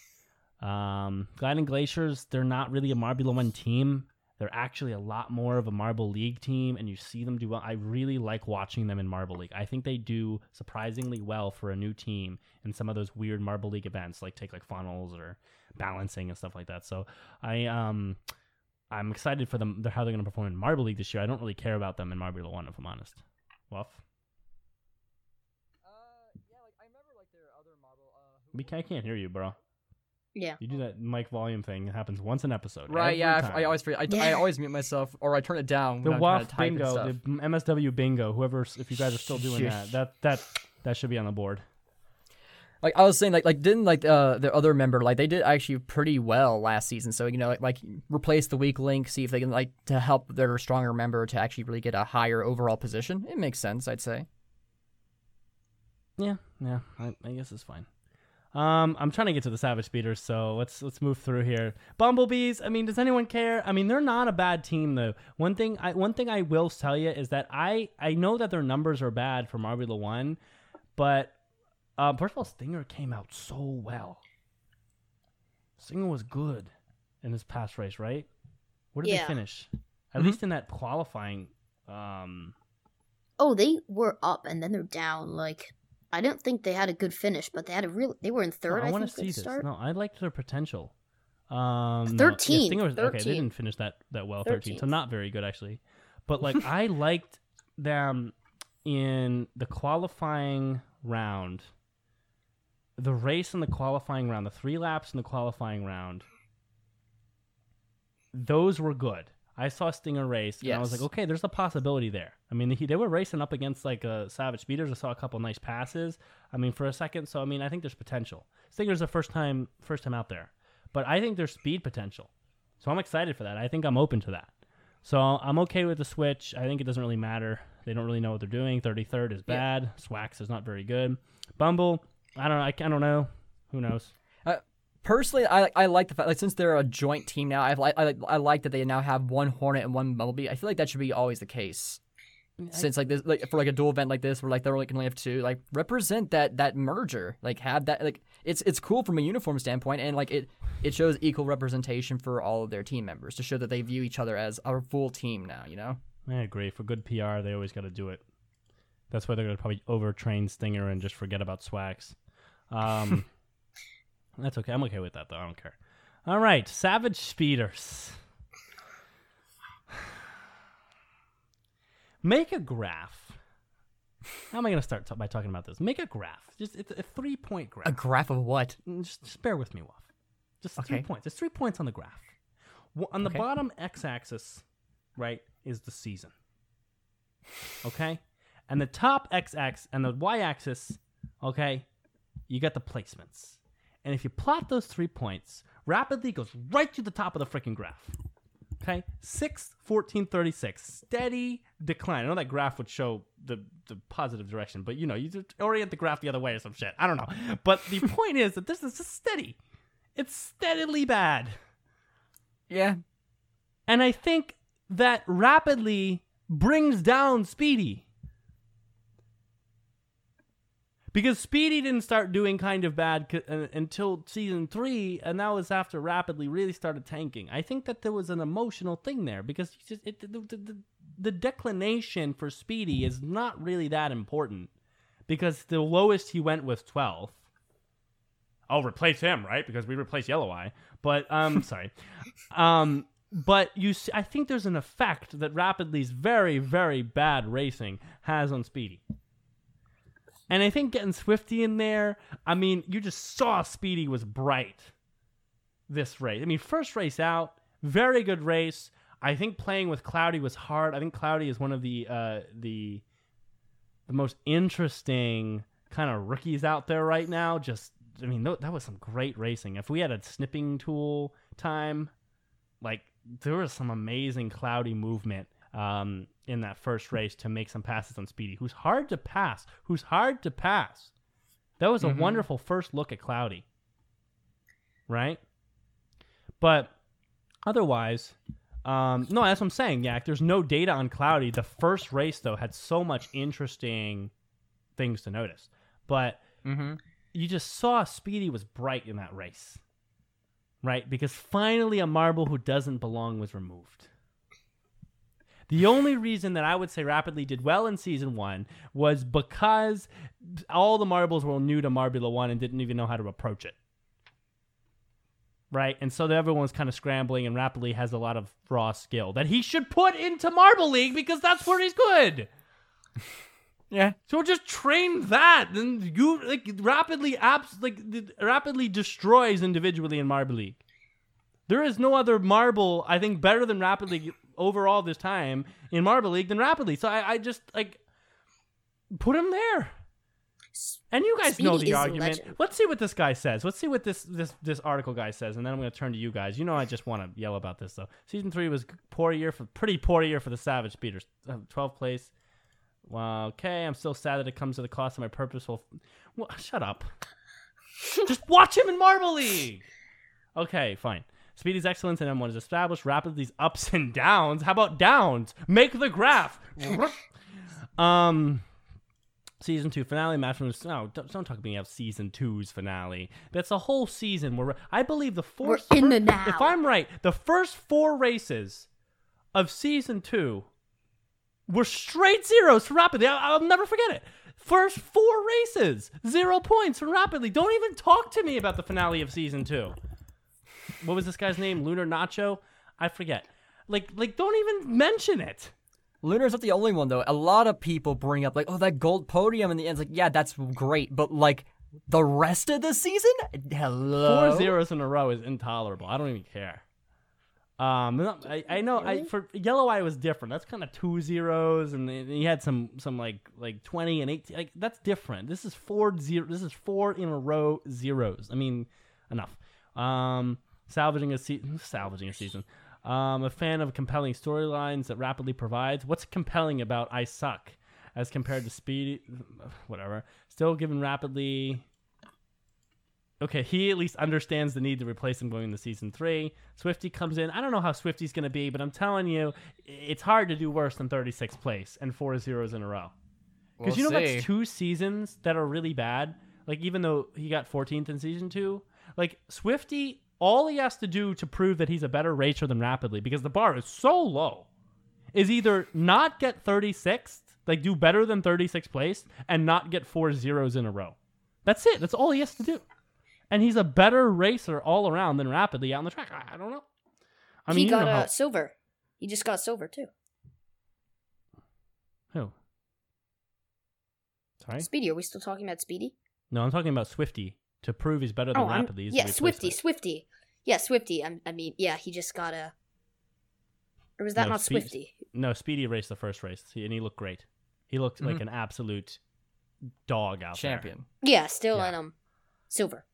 Um, Glide and Glaciers, they're not really a Marbula One team. They're actually a lot more of a Marble League team, and you see them do well. I really like watching them in Marble League. I think they do surprisingly well for a new team in some of those weird Marble League events, like take like funnels or balancing and stuff like that. So I, um, I'm excited for them, how they're going to perform in Marble League this year. I don't really care about them in Marbula One, if I'm honest. Wolf? We can't, I can't hear you, bro. Yeah. You do that mic volume thing. It happens once an episode. Right, yeah. I, I always I, yeah. I always mute myself, or I turn it down. The W A F bingo, the M S W bingo, whoever, if you guys are still doing that, that that that should be on the board. Like, I was saying, like, like didn't, like, uh, the other member, like, they did actually pretty well last season. So, you know, like, like, replace the weak link, see if they can, like, to help their stronger member to actually really get a higher overall position. It makes sense, I'd say. Yeah, yeah. I, I guess it's fine. Um, I'm trying to get to the Savage Speeders, so let's let's move through here. Bumblebees. I mean, does anyone care? I mean, they're not a bad team though. One thing I one thing I will tell you is that I, I know that their numbers are bad for Marbula One, but uh, first of all, Stinger came out so well. Stinger was good in his past race, right? Where did yeah. they finish? At mm-hmm. least in that qualifying Um, oh, they were up and then they're down. Like, I don't think they had a good finish, but they had a real. They were in third. No, I, I want to see this. Start. No, I liked their potential. Um, thirteen. No, yeah, I think it was, okay, they didn't finish that that well. Thirteen. thirteen. So not very good actually. But like, I liked them in the qualifying round, the race in the qualifying round, the three laps in the qualifying round. Those were good. I saw Stinger race, yes. and I was like, okay, there's a possibility there. I mean, they, they were racing up against, like, uh, Savage Speeders. I saw a couple nice passes, I mean, for a second. So, I mean, I think there's potential. Stinger's the first time first time out there. But I think there's speed potential. So I'm excited for that. I think I'm open to that. So I'm okay with the switch. I think it doesn't really matter. They don't really know what they're doing. thirty-third is bad. Yeah. Swax is not very good. Bumble, I don't know. I, I don't know. Who knows? Personally, I I like the fact, like, since they're a joint team now, I've, I I I like that they now have one Hornet and one Bumblebee. I feel like that should be always the case, I, since like this, like for like a dual event like this, where like they only can only have two. Like, represent that that merger, like have that, like it's it's cool from a uniform standpoint, and like it it shows equal representation for all of their team members to show that they view each other as a full team now. You know, I agree. For good P R, they always got to do it. That's why they're gonna probably overtrain Stinger and just forget about Swax. Um. That's okay. I'm okay with that, though. I don't care. All right. Savage Speeders. Make a graph. How am I going to start t- by talking about this? Make a graph. Just It's a three-point graph. A graph of what? Just, just bear with me, Wolf. Just okay. three points. There's three points on the graph. Well, on the okay. bottom x-axis, right, is the season. Okay? And the top x-axis and the y-axis, okay, you got the placements. And if you plot those three points, Rapidly goes right to the top of the freaking graph. Okay? six, fourteen, thirty-six. Steady decline. I know that graph would show the, the positive direction, but, you know, you just orient the graph the other way or some shit. I don't know. But the point is that this is just steady. It's steadily bad. Yeah. And I think that Rapidly brings down Speedy. Because Speedy didn't start doing kind of bad c- uh, until season three, and that was after Rapidly really started tanking. I think that there was an emotional thing there because you just, it, the, the, the declination for Speedy is not really that important because the lowest he went was twelfth. I'll replace him, right? Because we replaced Yellow Eye. But um, sorry, um, but you, see, I think there's an effect that Rapidly's very, very bad racing has on Speedy. And I think getting Swifty in there, I mean, you just saw Speedy was bright this race. I mean, first race out, very good race. I think playing with Cloudy was hard. I think Cloudy is one of the uh, the the most interesting kind of rookies out there right now. Just, I mean, th- that was some great racing. If we had a snipping tool time, like, there was some amazing Cloudy movement Um, in that first race to make some passes on Speedy, who's hard to pass, who's hard to pass. That was a mm-hmm. wonderful first look at Cloudy, right? But otherwise, um, no, that's what I'm saying, Yak. There's no data on Cloudy. The first race, though, had so much interesting things to notice. But mm-hmm. you just saw Speedy was bright in that race, right? Because finally a marble who doesn't belong was removed. The only reason that I would say Rapidly did well in season one was because all the marbles were new to Marbula One and didn't even know how to approach it. Right? And so everyone was kind of scrambling, and Rapidly has a lot of raw skill that he should put into Marble League because that's where he's good. Yeah. So just train that. And you like Rapidly abs- like Rapidly destroys individually in Marble League. There is no other marble, I think, better than Rapidly overall this time in Marble League than Rapidly. So I, I just, like, put him there. And you guys Speedy know the argument. Let's see what this guy says. Let's see what this this, this article guy says, and then I'm going to turn to you guys. You know I just want to yell about this, though. Season three was poor year for pretty poor year for the Savage Speeders. twelfth place. Well, okay, I'm still sad that it comes to the cost of my purposeful... F- well, shut up. Just watch him in Marble League! Okay, fine. Speedy's excellence in M one is established. Rapidly's ups and downs. How about downs? Make the graph. um, season two finale match. From the, no, don't, don't talk to me about season two's finale. That's a whole season where I believe the four. We're in the now. If I'm right, the first four races of season two were straight zeros for Rapidly. I- I'll never forget it. First four races, zero points for Rapidly. Don't even talk to me about the finale of season two. What was this guy's name? Lunar Nacho? I forget. Like, like, don't even mention it. Lunar's not the only one, though. A lot of people bring up, like, oh, that gold podium in the end. It's like, yeah, that's great. But, like, the rest of the season? Hello? Four zeros in a row is intolerable. I don't even care. Um, I, I know I for Yellow Eye was different. That's kind of two zeros, and he had some, some like like twenty and eighteen. Like, that's different. This is four zero. This is four in a row zeros. I mean, enough. Um, salvaging a season. Salvaging a season. Um, a fan of compelling storylines that Rapidly provides. What's compelling about I Suck as compared to Speedy? Whatever. Still giving Rapidly. Okay, he at least understands the need to replace him going into season three. Swifty comes in. I don't know how Swifty's going to be, but I'm telling you, it's hard to do worse than thirty-sixth place and four zeros in a row. Because we'll you know see. That's two seasons that are really bad. Like, even though he got fourteenth in season two, like, Swifty, all he has to do to prove that he's a better racer than Rapidly, because the bar is so low, is either not get thirty-sixth, like do better than thirty-sixth place, and not get four zeros in a row. That's it. That's all he has to do. And he's a better racer all around than Rapidly out on the track. I, I don't know. I mean, he got you know how... uh, silver. He just got silver, too. Who? Sorry? Speedy. Are we still talking about Speedy? No, I'm talking about Swifty. To prove he's better than oh, Rapidly. Yeah, Swifty, Swifty. Yeah, Swifty. I, I mean, yeah, he just got a... Or was that no, not Spe- Swifty? No, Speedy raced the first race, and he looked great. He looked mm-hmm. like an absolute dog out Champion. There. Yeah, still yeah. in um, silver.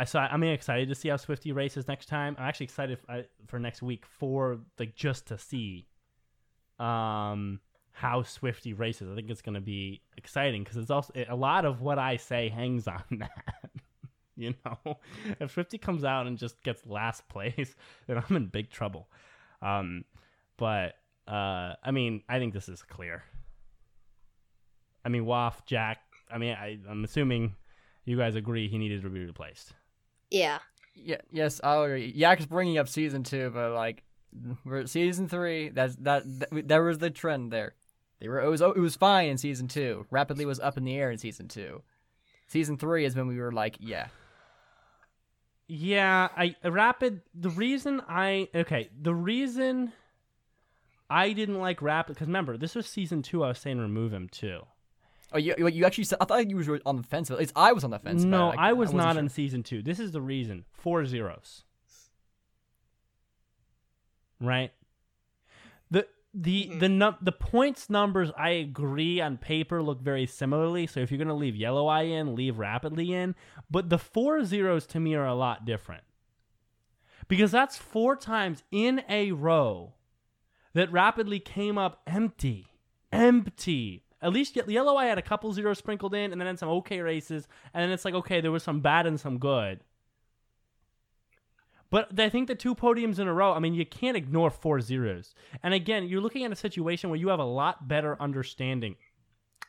I saw. I'm excited to see how Swifty races next time. I'm actually excited for next week for like just to see, um, how Swifty races. I think it's going to be exciting because it's also a lot of what I say hangs on that. You know, if Swifty comes out and just gets last place, then I'm in big trouble. Um, but uh, I mean, I think this is clear. I mean, Waff, Jack. I mean, I, I'm assuming you guys agree he needed to be replaced. Yeah. Yeah. Yes, I agree. Yak's bringing up season two, but like we're at season three. That's that. that there was the trend there. They were it was it was fine in season two. Rapidly was up in the air in season two. Season three is when we were like, yeah, yeah. I rapid. The reason I okay. The reason I didn't like Rapid because remember this was season two. I was saying remove him too. Oh, you you actually said... I thought you were on the fence. At least I was on the fence. No, I, I was I not sure. in season two. This is the reason. Four zeros. Right? The the mm-hmm. the num- the points numbers, I agree, on paper look very similarly. So if you're going to leave Yellow Eye in, leave Rapidly in. But the four zeros to me are a lot different. Because that's four times in a row that Rapidly came up empty. Empty. At least Yellow Eye had a couple zeros sprinkled in, and then had some okay races, and then it's like, okay, there was some bad and some good. But I think the two podiums in a row, I mean, you can't ignore four zeros. And again, you're looking at a situation where you have a lot better understanding.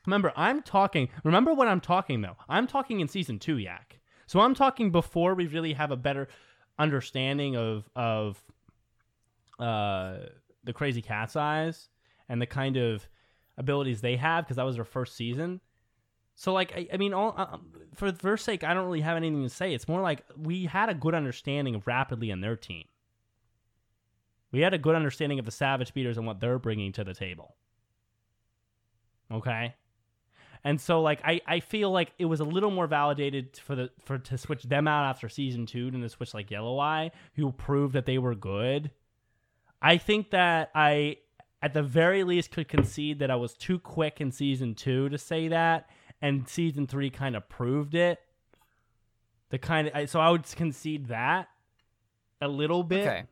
Remember, I'm talking... Remember what I'm talking, though. I'm talking in Season two, Yak. So I'm talking before we really have a better understanding of, of uh, the Crazy Cat's Eyes and the kind of... abilities they have because that was their first season. So like I, I mean all uh, for their sake I don't really have anything to say. It's more like we had a good understanding of Rapidly and their team. We had a good understanding of the Savage Speeders and what they're bringing to the table. Okay? And so like I, I feel like it was a little more validated for the for to switch them out after season two than to switch like Yellow Eye, who proved that they were good. I think that I at the very least could concede that I was too quick in season two to say that, and season three kind of proved it. The kind of, so I would concede that a little bit. Okay.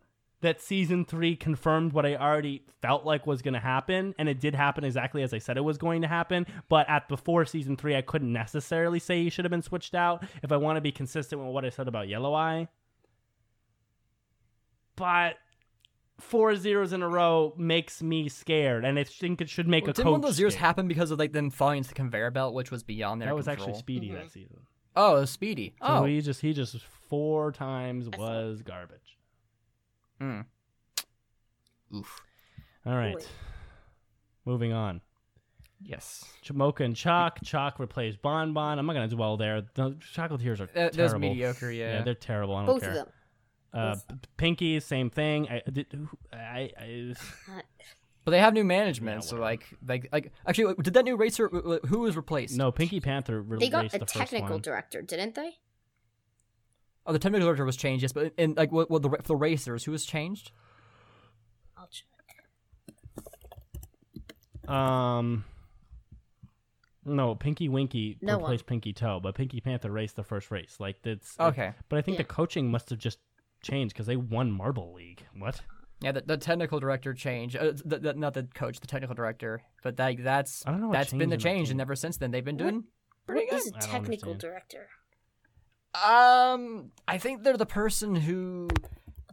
That season three confirmed what I already felt like was going to happen, and it did happen exactly as I said it was going to happen. But at before season three, I couldn't necessarily say he should have been switched out if I want to be consistent with what I said about Yellow Eye. But four zeros in a row makes me scared, and I think it should make well, a didn't coach didn't one of those zeros scared. Happen because of like them falling into the conveyor belt, which was beyond their control? That was control. actually Speedy mm-hmm. that season. Oh, it was Speedy. So oh. he just he just four times I was see. garbage. Mm. Oof. All right. Boy. Moving on. Yes. Chamoka and Chalk. Chalk replaced Bon Bon. I'm not going to dwell there. The chocolatiers are that, terrible. That's mediocre, yeah. Yeah, they're terrible. I don't Both care. Both of them. Uh, Pinky, same thing. I, did, I, I But they have new management, so like, like, like. Actually, did that new racer? Who was replaced? No, Pinky Panther. Re- they got a the technical director, didn't they? Oh, the technical director was changed, yes, but in like, what, what the the racers? Who was changed? I'll check. Um. No, Pinky Winky no replaced one. Pinky Toe, but Pinky Panther raced the first race. Like that's okay. Like, but I think yeah. the coaching must have just changed because they won Marble League. What? Yeah, the, the technical director change. Uh, the, the, not the coach, the technical director. But that, that's I don't know that's been the change, and ever since then they've been doing what, pretty what good. What is a technical director? Um, I think they're the person who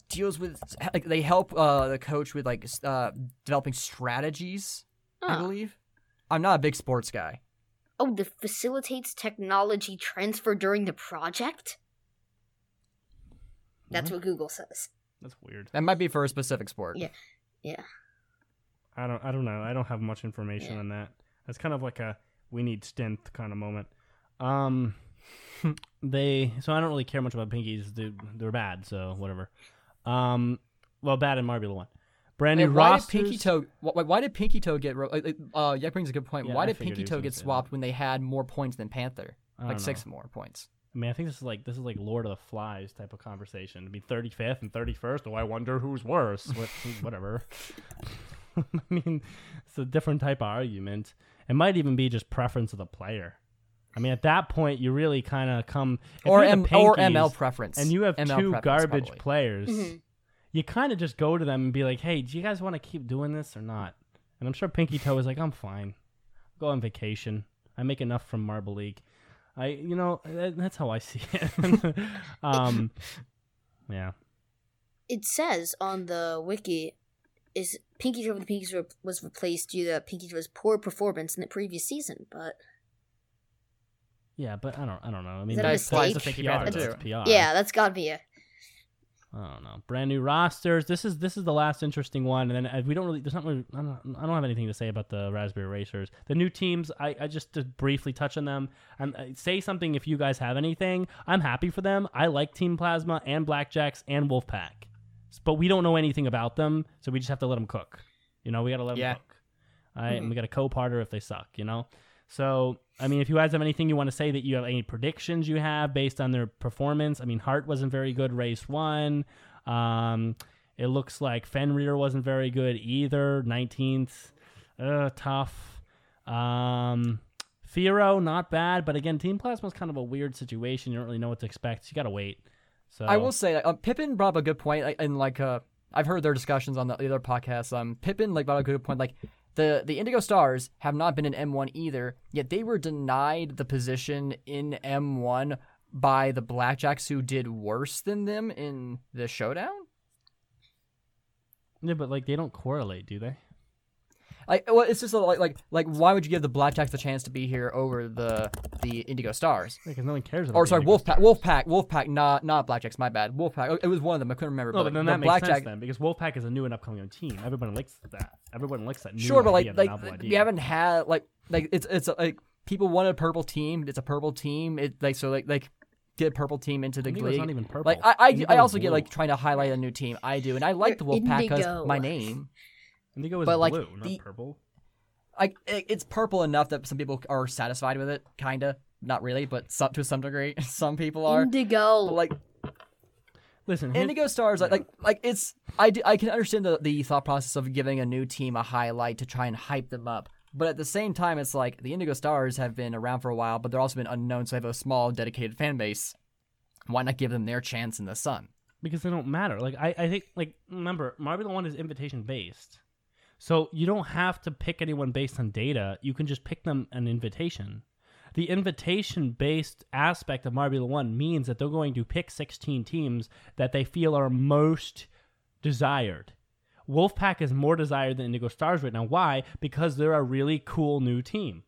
deals with like they help uh, the coach with like uh, developing strategies. Huh. I believe. I'm not a big sports guy. Oh, that facilitates technology transfer during the project. That's what, what Google says. That's weird. That might be for a specific sport. Yeah, yeah. I don't. I don't know. I don't have much information yeah. on that. That's kind of like a we need Stint kind of moment. Um, they. So I don't really care much about Pinkies. They, they're bad. So whatever. Um, well, bad in Marbula One. Brand new rosters. Why did Pinky Toe? Why, why did Pinky Toe get? Uh, yeah, brings a good point. Yeah, why I did Pinky Toe get swapped that. when they had more points than Panther? Like know. six more points. I mean, I think this is like this is like Lord of the Flies type of conversation. It'd be thirty-fifth and thirty-first. Oh, I wonder who's worse. What, whatever. I mean, it's a different type of argument. It might even be just preference of the player. I mean, at that point, you really kind of come or M- Pinkies, or M L preference, and you have M L two garbage probably. players. Mm-hmm. You kind of just go to them and be like, "Hey, do you guys want to keep doing this or not?" And I'm sure Pinky Toe is like, "I'm fine. I'll go on vacation. I make enough from Marble League." I, you know, that, that's how I see it. um, yeah. It says on the wiki, is Pinky Toe Pinky Toe was replaced due to Pinky Toe's poor performance in the previous season, but yeah, but I don't, I don't know. I mean, that's P R. That's P R. Yeah, that's gotta be a. I don't know. Brand new rosters. This is this is the last interesting one, and then we don't really. There's not really. I don't, I don't have anything to say about the Raspberry Racers. The new teams. I, I just to briefly touch on them. And I, say something if you guys have anything. I'm happy for them. I like Team Plasma and Blackjacks and Wolfpack, but we don't know anything about them, so we just have to let them cook. You know, we gotta let yeah. them cook. All right, mm-hmm. and we gotta co-partner if they suck. You know. So, I mean, if you guys have anything you want to say that you have any predictions you have based on their performance, I mean, Hart wasn't very good race one. Um, it looks like Fenrir wasn't very good either. nineteenth, uh, tough. Um, Firo, not bad. But again, Team Plasma is kind of a weird situation. You don't really know what to expect. So you got to wait. So I will say, uh, Pippin brought up a good point. And like, uh, I've heard their discussions on the other podcasts. Um, Pippin like brought up a good point. Like, The the Indigo Stars have not been in M one either, yet they were denied the position in M one by the Blackjacks, who did worse than them in the showdown. Yeah, but like they don't correlate, do they? Like, well, it's just a, like like like why would you give the Blackjacks the chance to be here over the the Indigo Stars? Because yeah, no one cares about. Or sorry, Wolfpack, Wolfpack, Wolfpack, not not Blackjacks. My bad, Wolfpack. It was one of them. I couldn't remember. No, but, but then that the makes Blackjack... sense then, because Wolfpack is a new and upcoming team. Everyone likes that. Everyone likes that. New sure, but like like we haven't had like like it's it's like people want a purple team. It's a purple team. It like so like like. Get purple team into the Indigo's league. Not even purple. Like I I, I also blue. get like trying to highlight a new team. I do, and I like the Wolfpack because my name. Indigo is but, like, blue, not the, purple. Like it's purple enough that some people are satisfied with it, kinda. Not really, but some, to some degree, some people are. Indigo, but, like, listen, Indigo hit, Stars, yeah. like, like, like it's. I, do, I can understand the the thought process of giving a new team a highlight to try and hype them up, but at the same time, it's like the Indigo Stars have been around for a while, but they're also been unknown, so they have a small, dedicated fan base. Why not give them their chance in the sun? Because they don't matter. Like I, I think, like remember, Marbula One is invitation based. So you don't have to pick anyone based on data. You can just pick them an invitation. The invitation-based aspect of Marbula One means that they're going to pick sixteen teams that they feel are most desired. Wolfpack is more desired than Indigo Stars right now. Why? Because they're a really cool new team.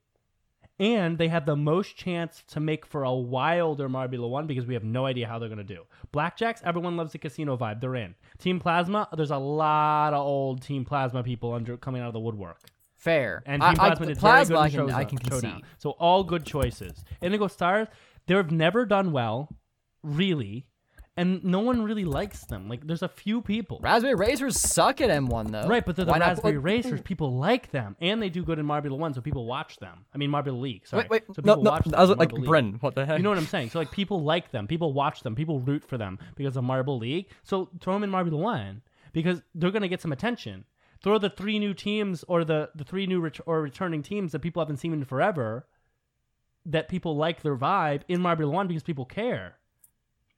And they have the most chance to make for a wilder Marbula One because we have no idea how they're going to do. Blackjacks, everyone loves the casino vibe. They're in. Team Plasma, there's a lot of old Team Plasma people under coming out of the woodwork. Fair. And Team I, Plasma I, did Plasma very good in I can, I can Showdown. So all good choices. Indigo Stars, they've never done well, really, and no one really likes them. Like, there's a few people. Raspberry Racers suck at M one, though. Right, but they're the Why Raspberry not? Racers. People like them, and they do good in Marbula One, so people watch them. I mean, Marbula League, sorry. Wait, wait, so people no, watch no, them I was like, League. Bren, what the heck? You know what I'm saying? So, like, people like them. People watch them. People root for them because of Marble League. So throw them in Marbula One because they're going to get some attention. Throw the three new teams or the, the three new ret- or returning teams that people haven't seen in forever that people like their vibe in Marbula One because people care,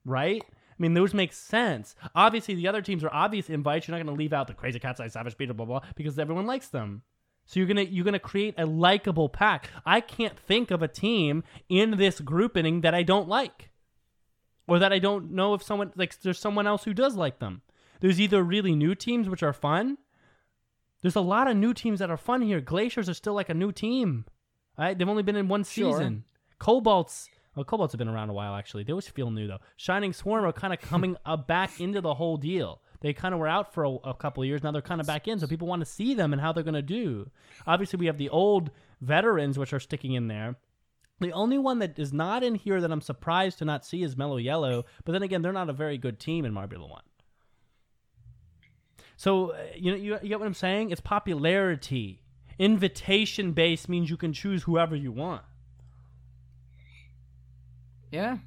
right? I mean, those make sense. Obviously, the other teams are obvious invites. You're not going to leave out the Crazy Cat's Eyes, Savage Speeders, blah, blah, blah, because everyone likes them. So you're going to you're gonna create a likable pack. I can't think of a team in this grouping that I don't like or that I don't know if someone, like, there's someone else who does like them. There's either really new teams, which are fun. There's a lot of new teams that are fun here. Glaciers are still like a new team. All right? They've only been in one season. Sure. Cobalt's. Well, Cobalt's have been around a while, actually. They always feel new, though. Shining Swarm are kind of coming uh, back into the whole deal. They kind of were out for a, a couple of years. Now they're kind of back in, so people want to see them and how they're going to do. Obviously, we have the old veterans, which are sticking in there. The only one that is not in here that I'm surprised to not see is Mellow Yellow, but then again, they're not a very good team in Marbula One. So, uh, you know, you, you get what I'm saying? It's popularity. Invitation-based means you can choose whoever you want. Yeah,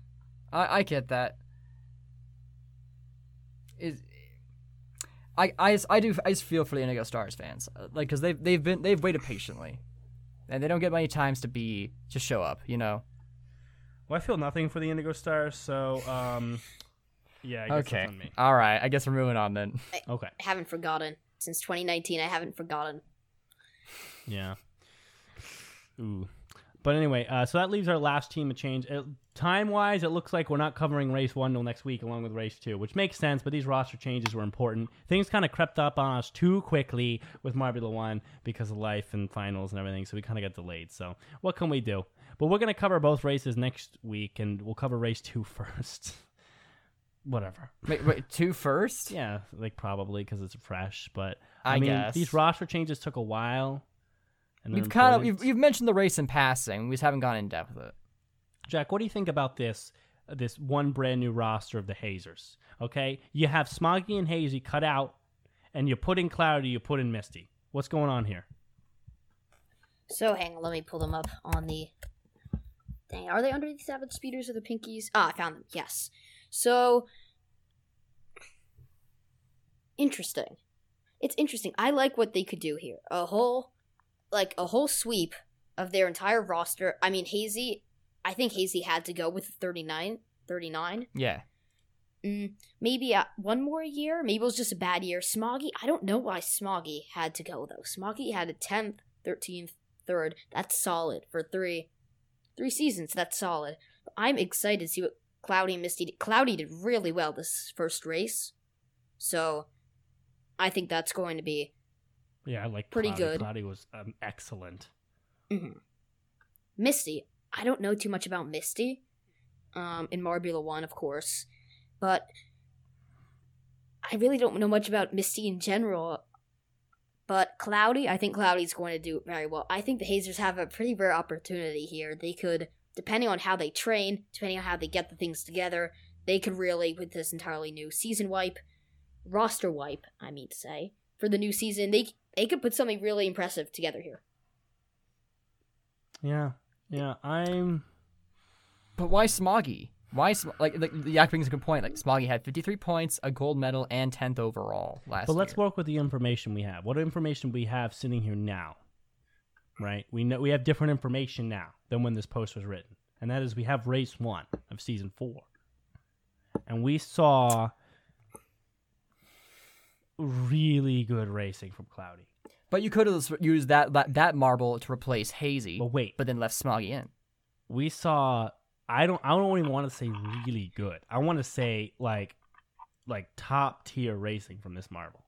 I, I get that. Is I I I do I just feel for the Indigo Stars fans, like, because they've they've been they've waited patiently, and they don't get many times to be to show up, you know. Well, I feel nothing for the Indigo Stars, so um, yeah. I guess okay. That's on me. All right. I guess we're moving on then. I okay. Haven't forgotten since twenty nineteen. I haven't forgotten. Yeah. Ooh. But anyway, uh, so that leaves our last team a change. It, time-wise, it looks like we're not covering Race one until next week along with Race two, which makes sense, but these roster changes were important. Things kind of crept up on us too quickly with Marbula one because of life and finals and everything, so we kind of got delayed. So what can we do? But we're going to cover both races next week, and we'll cover Race two first. Whatever. Wait, wait, two first? Yeah, like probably because it's fresh. But I, I mean, guess. These roster changes took a while. We've kind of you've, you've mentioned the race in passing. We just haven't gone in depth with it. Jack, what do you think about this this one brand new roster of the Hazers? Okay, you have Smoggy and Hazy cut out, and you put in Cloudy, you put in Misty. What's going on here? So hang on, let me pull them up on the. Dang, are they under the Savage Speeders or the Pinkies? Ah, I found them. Yes. So interesting. It's interesting. I like what they could do here. A whole. Like, a whole sweep of their entire roster. I mean, Hazy, I think Hazy had to go with thirty-nine. Yeah. Mm, maybe uh, one more year. Maybe it was just a bad year. Smoggy, I don't know why Smoggy had to go, though. Smoggy had a tenth, thirteenth, third. That's solid for three three seasons. That's solid. But I'm excited to see what Cloudy and Misty did. Cloudy did really well this first race. So, I think that's going to be... Yeah, I like Pretty Cloudy. Good. Cloudy was um, excellent. Mm-hmm. Misty. I don't know too much about Misty. Um, in Marbula one, of course. But I really don't know much about Misty in general. But Cloudy, I think Cloudy's going to do very well. I think the Hazers have a pretty rare opportunity here. They could, depending on how they train, depending on how they get the things together, they could really, with this entirely new season wipe, roster wipe, I mean to say, for the new season, they... They could put something really impressive together here. Yeah, yeah, I'm. But why Smoggy? Why Sm- like like Yak brings a good point. Like Smoggy had fifty-three points, a gold medal, and tenth overall last. But let's year. Work with the information we have. What information we have sitting here now, right? We know we have different information now than when this post was written, and that is we have race one of season four, and we saw. Really good racing from Cloudy. But you could have used that, that that marble to replace Hazy. But wait. But then left Smoggy in. We saw... I don't I don't even want to say really good. I want to say, like, like top-tier racing from this marble.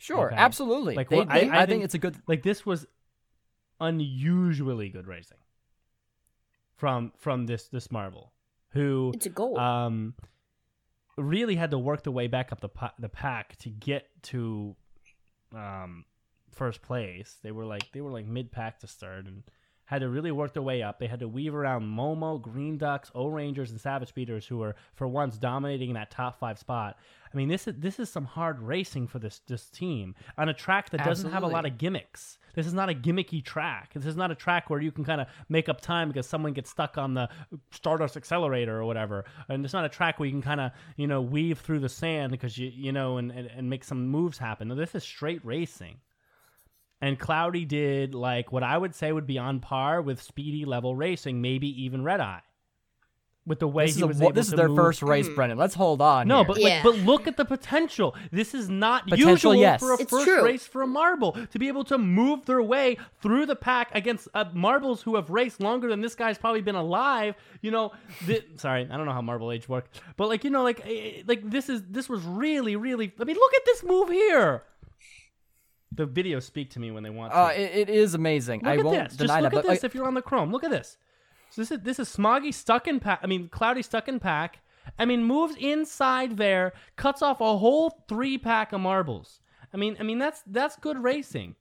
Sure, okay? Absolutely. Like, they, well, they, I, I, I think, think it's a good... Like, this was unusually good racing from from this, this marble. Who... It's a goal. Um... really had to work their way back up the the pack to get to um, first place. They were like they were like mid pack to third and had to really work their way up. They had to weave around Momo, Green Ducks, O-Rangers, and Savage Speeders, who were for once dominating in that top five spot. I mean, this is this is some hard racing for this this team on a track that doesn't Absolutely. have a lot of gimmicks. This is not a gimmicky track. This is not a track where you can kind of make up time because someone gets stuck on the Stardust Accelerator or whatever. And it's not a track where you can kind of, you know, weave through the sand because you you know and, and, and make some moves happen. No, this is straight racing. And Cloudy did, like, what I would say would be on par with Speedy level racing, maybe even Red Eye. With the way this he was a, able to This is their move. first race, mm-hmm. Brennan. Let's hold on. No, here. but yeah. like, but look at the potential. This is not potential, usual yes. for a it's first true. race for a Marble to be able to move their way through the pack against uh, Marbles who have raced longer than this guy's probably been alive. You know, th- sorry, I don't know how Marble age works, but like you know, like like this is this was really, really. I mean, look at this move here. The videos speak to me when they want to. Uh, it, it is amazing. Look I at won't this. deny Just look that, at but, this like, if you're on the Chrome. Look at this. So this is this is Smoggy stuck in pack. I mean, Cloudy stuck in pack. I mean, moves inside there, cuts off a whole three pack of marbles. I mean, I mean that's that's good racing.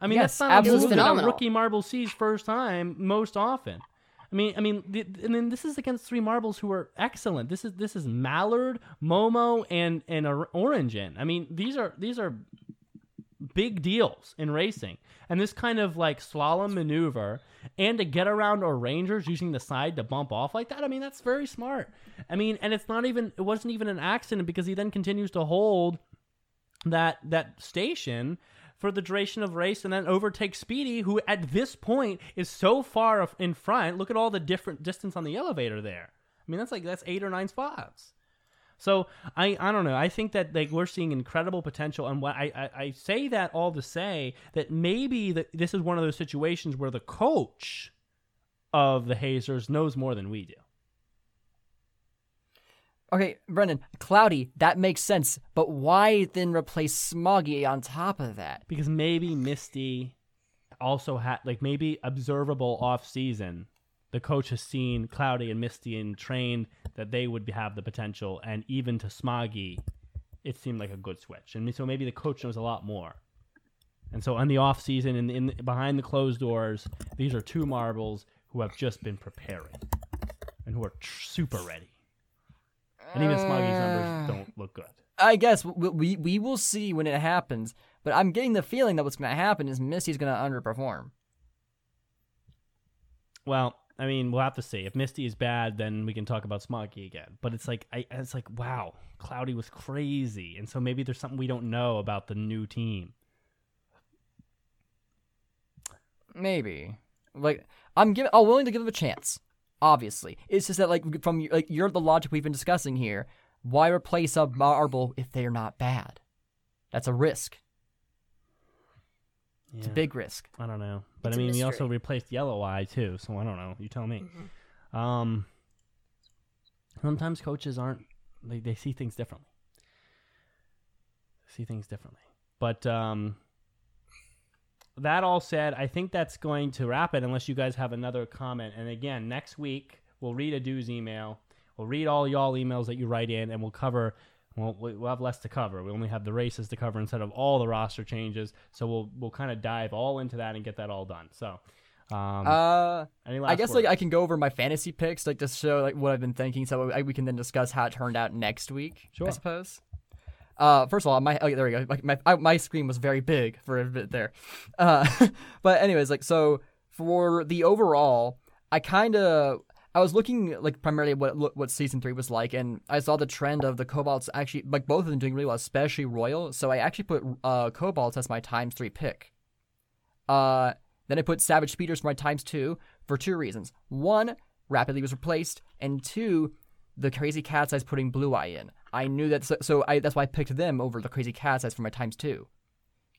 I mean, yes, that's not absolutely a rookie Marble sees first time most often. I mean, I mean, th- and then this is against three Marbles who are excellent. This is this is Mallard, Momo, and and Orangeon. I mean, these are these are. big deals in racing, and this kind of like slalom maneuver and to get around Orangers using the side to bump off like that. I mean, that's very smart. I mean, and it's not even, it wasn't even an accident because he then continues to hold that, that station for the duration of race and then overtakes Speedy, who at this point is so far in front. Look at all the different distance on the elevator there. I mean, that's like, that's eight or nine spots. So I, I don't know. I think that like we're seeing incredible potential. And what I, I, I say that all to say that maybe the, this is one of those situations where the coach of the Hazers knows more than we do. Okay, Brennan, Cloudy, that makes sense. But why then replace Smoggy on top of that? Because maybe Misty also had like maybe observable off season. The coach has seen Cloudy and Misty and trained that they would have the potential. And even to Smoggy, it seemed like a good switch. And so maybe the coach knows a lot more. And so on the off season and in, in, behind the closed doors, these are two Marbles who have just been preparing and who are tr- super ready. And even Smoggy's numbers don't look good. I guess we, we, we will see when it happens. But I'm getting the feeling that what's going to happen is Misty's going to underperform. Well... I mean, we'll have to see. If Misty is bad, then we can talk about Smoggy again. But it's like, I, it's like, wow, Cloudy was crazy, and so maybe there's something we don't know about the new team. Maybe, like, I'm giving, I'm willing to give him a chance. Obviously, it's just that, like, from like you're the logic we've been discussing here. Why replace a Marble if they are not bad? That's a risk. Yeah. It's a big risk. I don't know. But, it's I mean, we also replaced Yellow Eye, too, so I don't know. You tell me. Mm-hmm. Um, sometimes coaches aren't... They, they see things differently. See things differently. But um, that all said, I think that's going to wrap it unless you guys have another comment. And, again, next week, we'll read Adu's email. We'll read all y'all emails that you write in, and we'll cover... Well, we'll have less to cover. We only have the races to cover instead of all the roster changes. So we'll we'll kind of dive all into that and get that all done. So, um, uh, any last I guess words? like I can go over my fantasy picks, like to show like what I've been thinking, so I, we can then discuss how it turned out next week. Sure. I suppose. Uh, first of all, my okay, there we go. Like my I, my screen was very big for a bit there. Uh, but anyways, like so for the overall, I kind of. I was looking like primarily at what what season three was like, and I saw the trend of the Cobalts actually like both of them doing really well, especially Royal. So I actually put uh, Cobalts as my times three pick. Uh, then I put Savage Speeders for my times two for two reasons: one, Rapidly was replaced, and two, the Crazy Cat's Eyes putting Blue Eye in. I knew that, so, so I, that's why I picked them over the Crazy Cat's Eyes for my times two.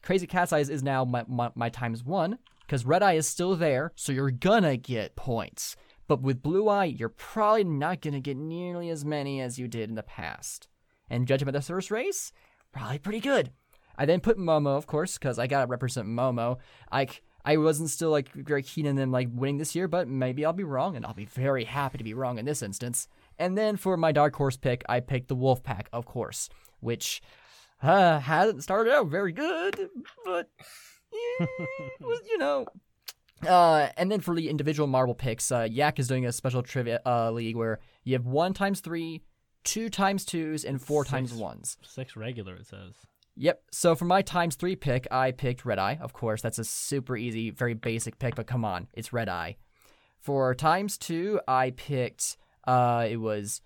Crazy Cat's Eyes is now my my, my times one because Red Eye is still there, so you're gonna get points. But with Blue Eye, you're probably not going to get nearly as many as you did in the past. And judging by the first race, probably pretty good. I then put Momo, of course, because I got to represent Momo. I, I wasn't still like very keen on them like winning this year, but maybe I'll be wrong, and I'll be very happy to be wrong in this instance. And then for my dark horse pick, I picked the Wolfpack, of course, which uh, hasn't started out very good, but Yeah, was, you know. Uh, and then for the individual marble picks, uh, Yak is doing a special trivia uh, league where you have one times three, two times twos, and four six, times ones. Six regular, it says. Yep. So for my times three pick, I picked Red Eye. Of course, that's a super easy, very basic pick, but come on, it's Red Eye. For times two, I picked, uh, it was,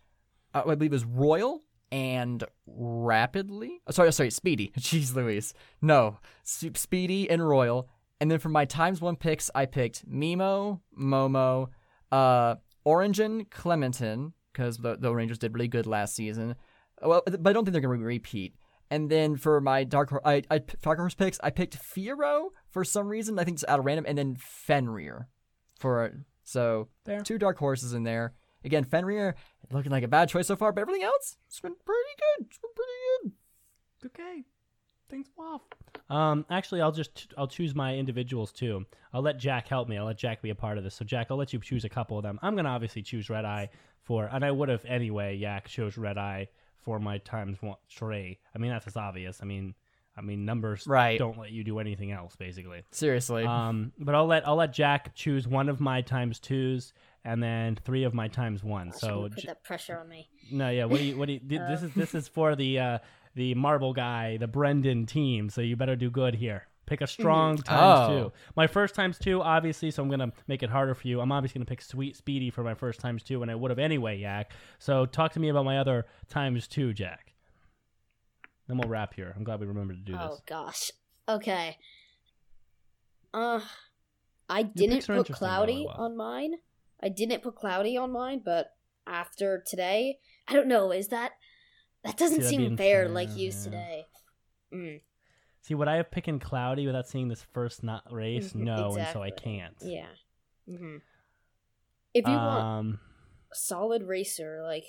uh, I believe it was Royal and Rapidly. Oh, sorry, sorry, Speedy. Jeez Louise. No, Speedy and Royal. And then for my times one picks, I picked Mimo, Momo, uh, Orangeon, Clementon, because the, the Rangers did really good last season. Well, but I don't think they're going to repeat. And then for my Dark Horse, I, I, Dark Horse picks, I picked Fiero for some reason. I think it's out of random. And then Fenrir. for So there. Two Dark Horses in there. Again, Fenrir looking like a bad choice so far, but everything else, it's been pretty good. It's been pretty good. Okay. Things off. Um, actually, I'll just I'll choose my individuals too. I'll let Jack help me. I'll let Jack be a part of this. So Jack, I'll let you choose a couple of them. I'm gonna obviously choose Red Eye for, and I would have anyway. Yak chose Red Eye for my times one three. I mean, that's just obvious. I mean, I mean numbers right. Don't let you do anything else basically. Seriously. Um, but I'll let I'll let Jack choose one of my times twos and then three of my times one. Oh, so put j- that pressure on me. No, yeah. What do you? What do you? This is this is for the. Uh, The Marble guy, the Brendan team, so you better do good here. Pick a strong times oh. two. My first times two, obviously, so I'm going to make it harder for you. I'm obviously going to pick Sweet Speedy for my first times two, and I would have anyway, Yak. So talk to me about my other times two, Jack. Then we'll wrap here. I'm glad we remembered to do oh, this. Oh, gosh. Okay. Uh, I didn't put Cloudy well. on mine. I didn't put Cloudy on mine, but after today, I don't know, is that... That doesn't See, seem fair insane. like used yeah. today. Mm. See, would I have picked Cloudy without seeing this first not race? No, exactly. And so I can't. Yeah. Mm-hmm. If you um, want a solid racer, like,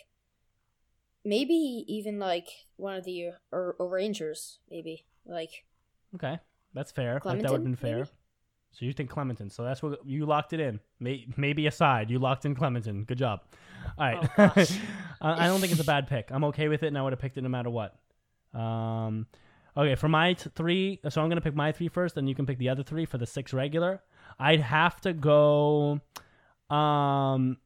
maybe even, like, one of the or, or Rangers, maybe. Like. Okay, that's fair. Clementon, like, that would have been fair. Maybe? So you think Clementon. So that's what you locked it in. May, maybe aside, you locked in Clementon. Good job. All right. Oh, gosh. I don't think it's a bad pick. I'm okay with it, and I would have picked it no matter what. Um, okay, for my t- three, so I'm going to pick my three first, and you can pick the other three for the six regular. I'd have to go... Um,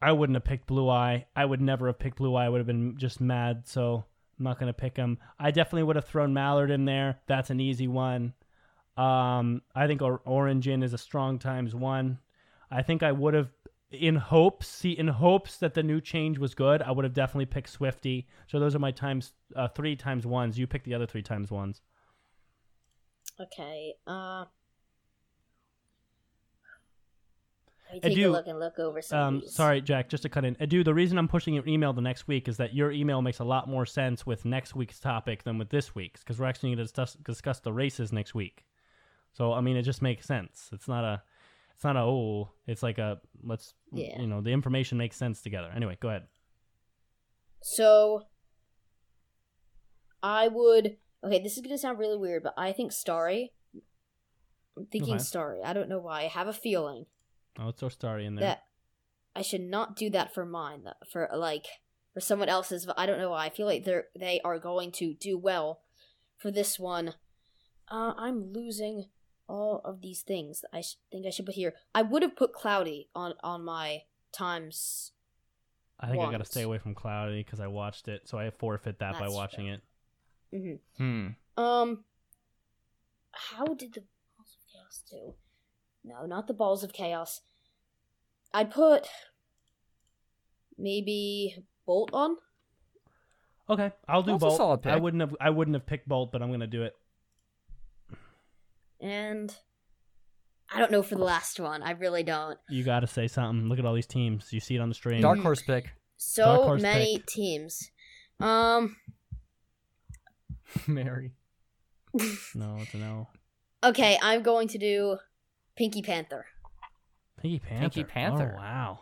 I wouldn't have picked Blue Eye. I would never have picked Blue Eye. I would have been just mad, so I'm not going to pick him. I definitely would have thrown Mallard in there. That's an easy one. Um, I think or- Orangeon is a strong times one. I think I would have... In hopes, see, in hopes that the new change was good, I would have definitely picked Swifty. So those are my times uh, three times ones. You pick the other three times ones. Okay. Uh, let me take Adu, a look and look over some um, of these. Sorry, Jack, just to cut in. Adu, the reason I'm pushing your email the next week is that your email makes a lot more sense with next week's topic than with this week's, because we're actually going to discuss, discuss the races next week. So, I mean, it just makes sense. It's not a... It's not a, oh, it's like a, let's, yeah. you know, the information makes sense together. Anyway, go ahead. So, I would, okay, this is going to sound really weird, but I think Starry, I'm thinking okay. Starry. I don't know why. I have a feeling. Oh, it's so Starry in there. That I should not do that for mine, though, for like, for someone else's, but I don't know why. I feel like they're, they are going to do well for this one. Uh, I'm losing... all of these things I sh- think I should put here. I would have put Cloudy on, on my times. I think ones. I gotta stay away from Cloudy because I watched it, so I forfeit that That's by watching fair. it. Mm-hmm. Hmm. Um. How did the Balls of Chaos do? No, not the Balls of Chaos. I put maybe Bolt on. Okay, I'll do Bolt's Bolt. A solid pick. I wouldn't have. I wouldn't have picked Bolt, but I'm gonna do it. And I don't know for the last one. I really don't. You got to say something. Look at all these teams. You see it on the stream. Dark Horse pick. So Dark Horse many pick. teams. Um, Mary. No, it's a no. Okay, I'm going to do Pinky Panther. Pinky Panther. Pinky Panther. Oh, wow.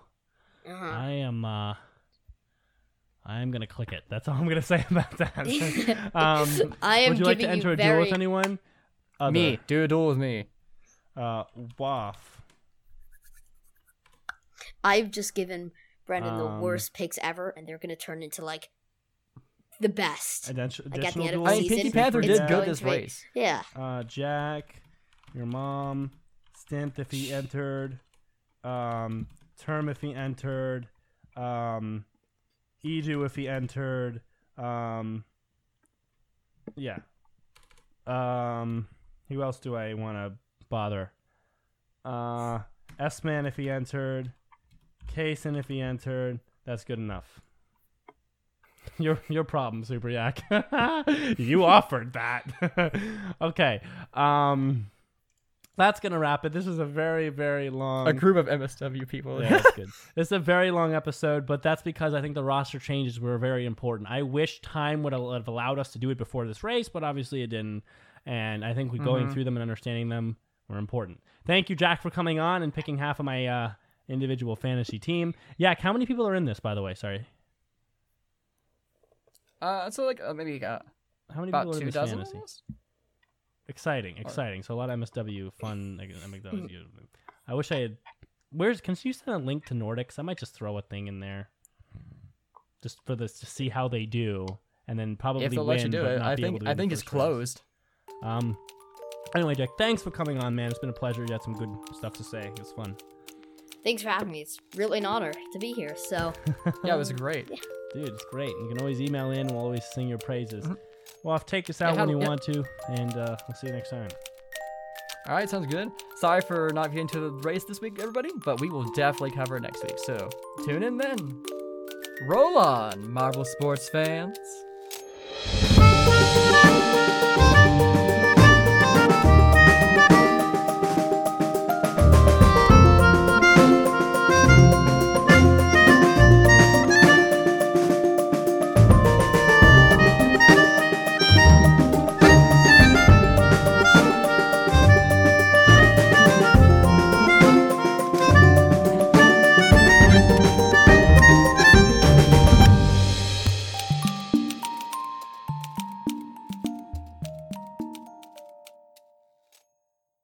Uh-huh. I am... Uh... I'm gonna click it. That's all I'm gonna say about that. um, I am would you like to enter a very... duel with anyone? Other. Me. Do a duel with me. Uh, Waff. I've just given Brendan um, the worst picks ever, and they're going to turn into, like, the best. Addition, like additional at the end of the I mean, season, Pinky Panther did yeah. good this race. Yeah. Uh, Jack, your mom, Stint if he entered, um, Term if he entered, um, Edu if he entered, um, yeah. Um, who else do I want to bother? Uh, S-Man if he entered, Kaysen if he entered. That's good enough. Your your problem, Super Yak. You offered that. Okay. Um, that's going to wrap it. This is a very, very long... A group of M S W people. Yeah, that's good. This is a very long episode, but that's because I think the roster changes were very important. I wish time would have allowed us to do it before this race, but obviously it didn't. And I think we mm-hmm. going through them and understanding them were important. Thank you, Jack, for coming on and picking half of my uh, individual fantasy team. Yak, how many people are in this, by the way? Sorry. Uh, so like uh, maybe uh, how many about people two dozen. Almost? Exciting, exciting. So a lot of M S W fun. I wish I had. Where's? Can you send a link to Nordics? I might just throw a thing in there, just for this to see how they do, and then probably if they'll win, let you do it. I think I think it's closed. Race. Um. Anyway, Jack, thanks for coming on, man. It's been a pleasure. You had some good stuff to say. It was fun. Thanks for having me. It's really an honor to be here. So. Yeah, it was great. Yeah. Dude, it's great. You can always email in. We'll always sing your praises. Mm-hmm. Well, I'll take this out yeah, when you yeah. want to, and uh, we'll see you next time. All right, sounds good. Sorry for not getting to the race this week, everybody, but we will definitely cover it next week. So tune in then. Roll on, Marble Sports fans.